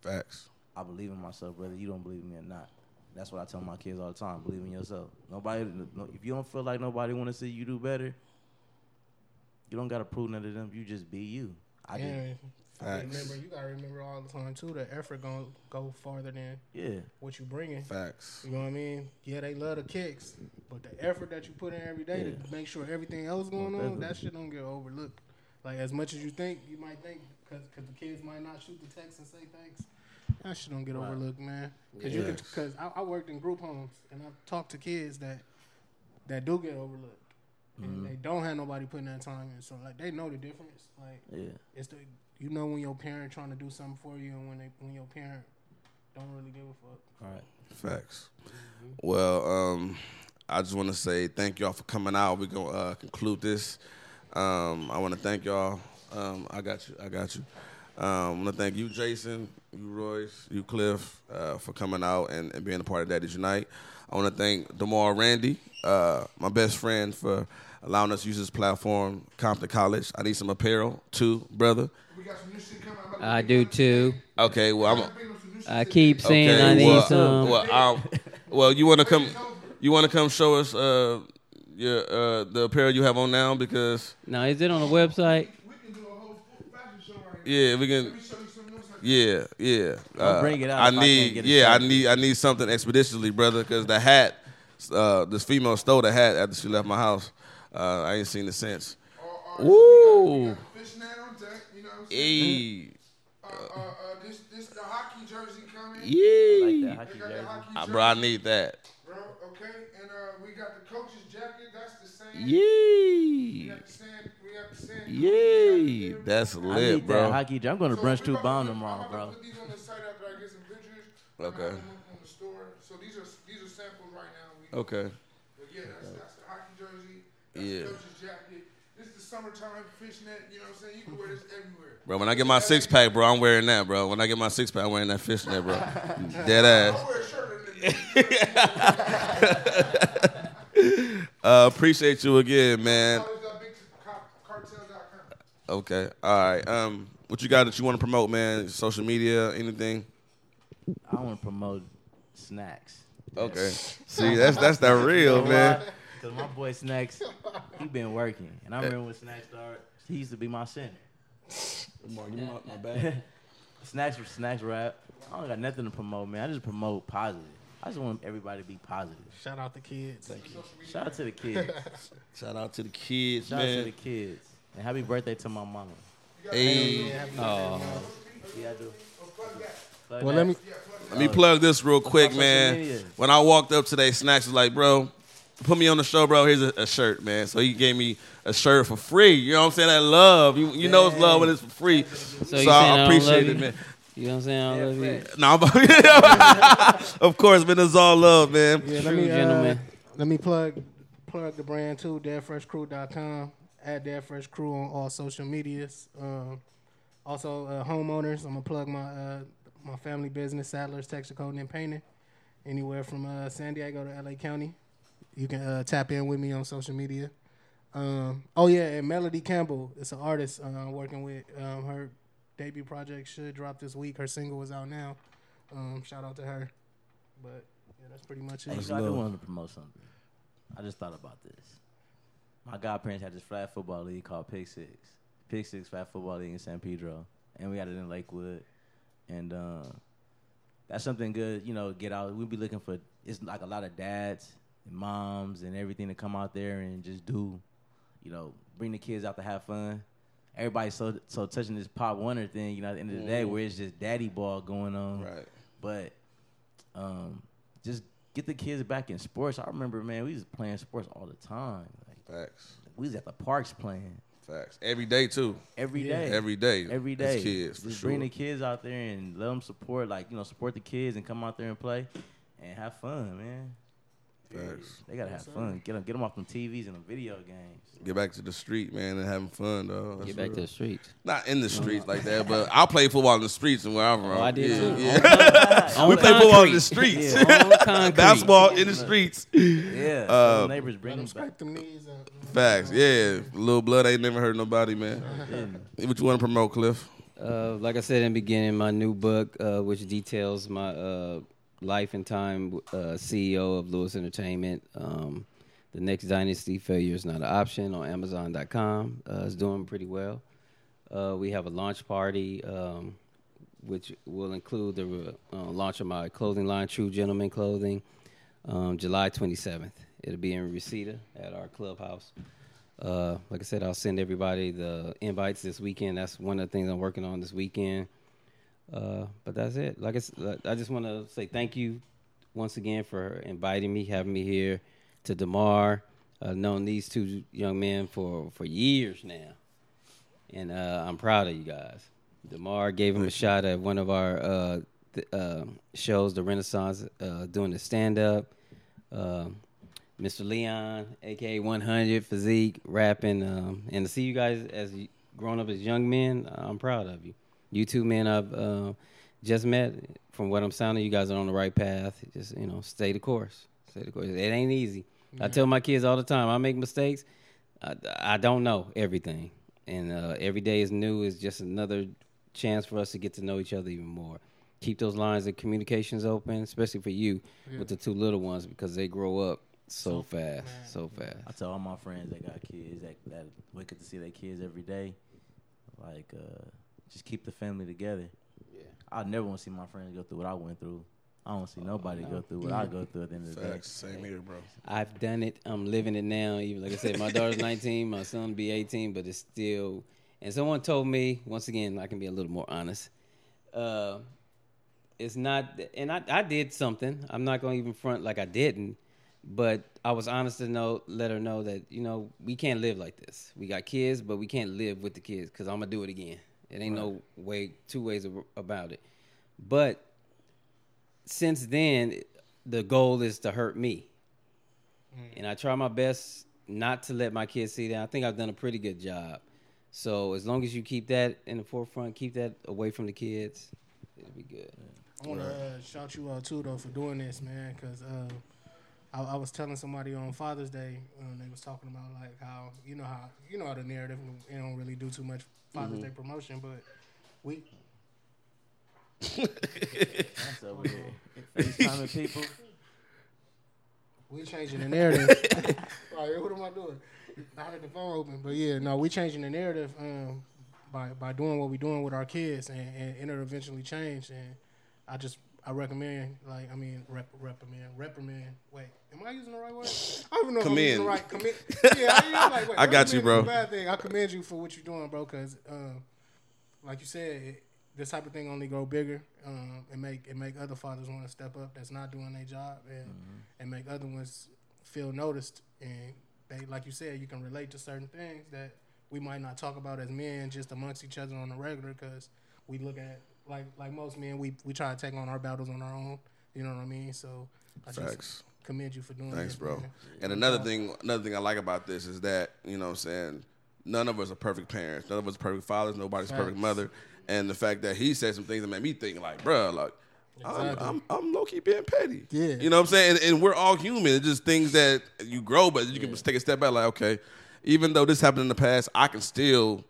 Facts. I believe in myself, brother. You don't believe in me or not. That's what I tell my kids all the time. Believe in yourself. If you don't feel like nobody want to see you do better, you don't gotta prove none of them. You just be you. You gotta remember all the time too. The effort gonna go farther than what you bringing. Facts. You know what I mean? Yeah, they love the kicks, but the effort that you put in every day to make sure everything else going on, that shit don't get overlooked. Like as much as you might think, because the kids might not shoot the text and say thanks. That shit don't get overlooked, man. Because I worked in group homes and I've talked to kids that do get overlooked. And they don't have nobody putting that time in, so like they know the difference. Like, it's the you know when your parent trying to do something for you, and when your parent don't really give a fuck. All right, facts. Mm-hmm. Well, I just want to say thank y'all for coming out. We're gonna conclude this. I want to thank y'all. I got you. I want to thank you, Jason, you, Royce, you, Cliff, for coming out and being a part of Daddy's Unite. I want to thank Damar Randy, my best friend, for allowing us to use this platform, Compton College. I need some apparel, too, brother. We got some new shit coming out. I do, too. Okay, well, I keep saying I need some. Well, you want to come show us the apparel you have on now because... Now, is it on the website? Yeah, we can. Yeah. Bring it out. I need something expeditiously, brother, because the hat. This female stole the hat after she left my house. I ain't seen it since. Woo. Hey. This the hockey jersey coming. Yeah. I like that hockey jersey. Bro, I need that. Bro, okay, and we got the coach's jacket. That's the same. Yeah. Yay, that's lit, I need bro. That hockey. I'm going to brunch to Bond tomorrow, bro. Put these on the site after I get some pictures. Okay. On the store. So these are samples right now. Okay. But yeah, that's the hockey jersey. That's the coach's jacket. This is the summertime fishnet. You know what I'm saying? You can wear this everywhere. Bro, when I get my 6-pack, bro, I'm wearing that, bro. When I get my 6-pack, I'm wearing that fishnet, bro. Dead ass. I'll wear a shirt in it. Appreciate you again, man. Okay, all right. What you got that you want to promote, man? Social media, anything? I want to promote snacks. Okay. See, that's that real, man. Cause my boy Snacks, he been working, and I remember when Snacks started. He used to be my center. Come on, you want my bag? Snacks rap. I don't got nothing to promote, man. I just promote positive. I just want everybody to be positive. Shout out the kids. Thank you. Shout out to the kids. Shout out to the kids, man. Shout out to the kids. And happy birthday to my mama. Hey. Oh. Yeah, I do. Well, let me plug this real quick, man. When I walked up today, Snacks was like, bro, put me on the show, bro. Here's a shirt, man. So he gave me a shirt for free. You know what I'm saying? That love. You know it's love when it's for free. So I appreciate it, man. You know what I'm saying? I love you. Of course, man. It's all love, man. Yeah, let me plug plug the brand too, deadfreshcrew.com, at deadfreshcrew on all social medias. Also, homeowners, I'm going to plug my my family business, Sadler's Texture Coating and Painting, anywhere from San Diego to L.A. County. You can tap in with me on social media. Oh, yeah, and Melody Campbell is an artist I'm working with. Her debut project should drop this week. Her single is out now. Shout out to her. But, yeah, that's pretty much it. Hey, so I do want to promote something. I just thought about this. My godparents had this flag football league called Pick Six. Pick Six Flag Football League in San Pedro. And we got it in Lakewood. And that's something good, you know, get out. We'll be looking for, it's like a lot of dads and moms and everything to come out there and just do, you know, bring the kids out to have fun. Everybody's so touching this Pop Warner thing, you know, at the end of the day where it's just daddy ball going on. Right. But just get the kids back in sports. I remember, man, we was playing sports all the time. Like, facts. We was at the parks playing. Facts. Every day, too. Every day. As kids, for just sure. Bring the kids out there and let them support, like, you know, support the kids and come out there and play and have fun, man. Facts. They got to have fun. Get them off them TVs and them video games. Get back to the street, man, and having fun, though. That's back to the streets. Not in the streets like that, but I play football in the streets and where I'm from. Oh, I did, too. Yeah. We play football in the streets. Yeah, basketball in the streets. Yeah. The neighbors bring them back. Them knees up. Facts, yeah. Little blood ain't never hurt nobody, man. What you want to promote, Cliff? Like I said in the beginning, my new book, which details my... life and time CEO of Lewis Entertainment. The Next Dynasty Failure is Not an Option on Amazon.com. It's doing pretty well. We have a launch party, which will include the launch of my clothing line, True Gentleman Clothing, July 27th. It'll be in Reseda at our clubhouse. Like I said, I'll send everybody the invites this weekend. That's one of the things I'm working on this weekend. But that's it. Like I just want to say thank you once again for inviting me, having me here. To DeMar, I've known these two young men for years now, and I'm proud of you guys. DeMar gave him a shot at one of our shows, The Renaissance, doing the stand-up. Mr. Leon, a.k.a. 100 Physique, rapping. And to see you guys as grown up as young men, I'm proud of you. You two men I've just met, from what I'm sounding, you guys are on the right path. Just, you know, stay the course. It ain't easy. Mm-hmm. I tell my kids all the time, I make mistakes. I don't know everything. And every day is new. It's just another chance for us to get to know each other even more. Keep those lines of communications open, especially for you with the two little ones, because they grow up so fast. I tell all my friends that got kids that wake up to see their kids every day, like... just keep the family together. Yeah. I never want to see my friends go through what I went through. I don't see nobody go through what I go through at the end of the day. Same here, bro. I've done it. I'm living it now. Even like I said, my daughter's 19, my son will be 18, but it's still... And someone told me, once again, I can be a little more honest. It's not... And I did something. I'm not going to even front like I didn't. But I was honest to let her know that, you know, we can't live like this. We got kids, but we can't live with the kids because I'm going to do it again. It ain't no way, two ways about it. But since then, the goal is to hurt me. And I try my best not to let my kids see that. I think I've done a pretty good job. So as long as you keep that in the forefront, keep that away from the kids, it'll be good. I want to shout you out, too, though, for doing this, man, because I was telling somebody on Father's Day, they was talking about, like, how the narrative, it don't really do too much Father's Day promotion, but we... That's over here. FaceTiming people. We changing the narrative. Like, what am I doing? I had the phone open, but we changing the narrative by doing what we doing with our kids, and it'll eventually change, and I recommend, reprimand. Wait, am I using the right word? I don't even know if I'm using the right. Commend. Yeah, I got you, bro. Bad thing. I commend you for what you're doing, bro, because, like you said, this type of thing only grow bigger and make other fathers want to step up that's not doing their job and make other ones feel noticed. And they, like you said, you can relate to certain things that we might not talk about as men just amongst each other on the regular because we look at, like most men, we try to take on our battles on our own. You know what I mean? So I just commend you for doing that. Thanks, bro. Man. And another thing I like about this is that, you know what I'm saying, none of us are perfect parents. None of us are perfect fathers. Nobody's a perfect mother. And the fact that he said some things that made me think, like, bro, like, I'm low-key being petty. Yeah. You know what I'm saying? And we're all human. It's just things that you grow, but you can just take a step back, like, okay, even though this happened in the past, I can still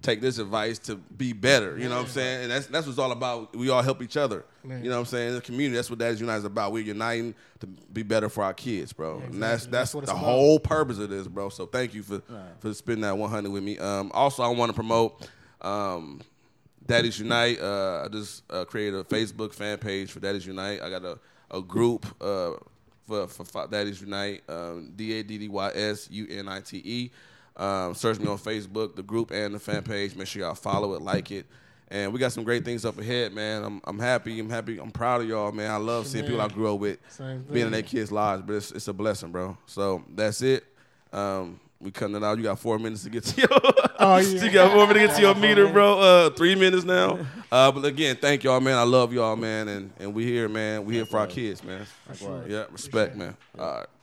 take this advice to be better. You know what I'm saying? And that's what it's all about. We all help each other. Man. You know what I'm saying? The community, that's what Daddy's Unite is about. We're uniting to be better for our kids, bro. Yeah, exactly. And that's the whole purpose of this, bro. So thank you for spending that 100 with me. Also, I want to promote Daddy's Unite. I just created a Facebook fan page for Daddy's Unite. I got a group for Daddy's Unite, DADDYSUNITE. Search me on Facebook, the group and the fan page. Make sure y'all follow it, like it. And we got some great things up ahead, man. I'm happy. I'm proud of y'all, man. I love seeing people I grew up with being in their kids' lives, but it's a blessing, bro. So that's it. We cutting it out. You got 4 minutes to get to your you got 4 minutes to get to your meter, bro. 3 minutes now. But again, thank y'all, man. I love y'all, man. And we here, man. We here for our kids, man. For sure. Yeah, respect, man. All right.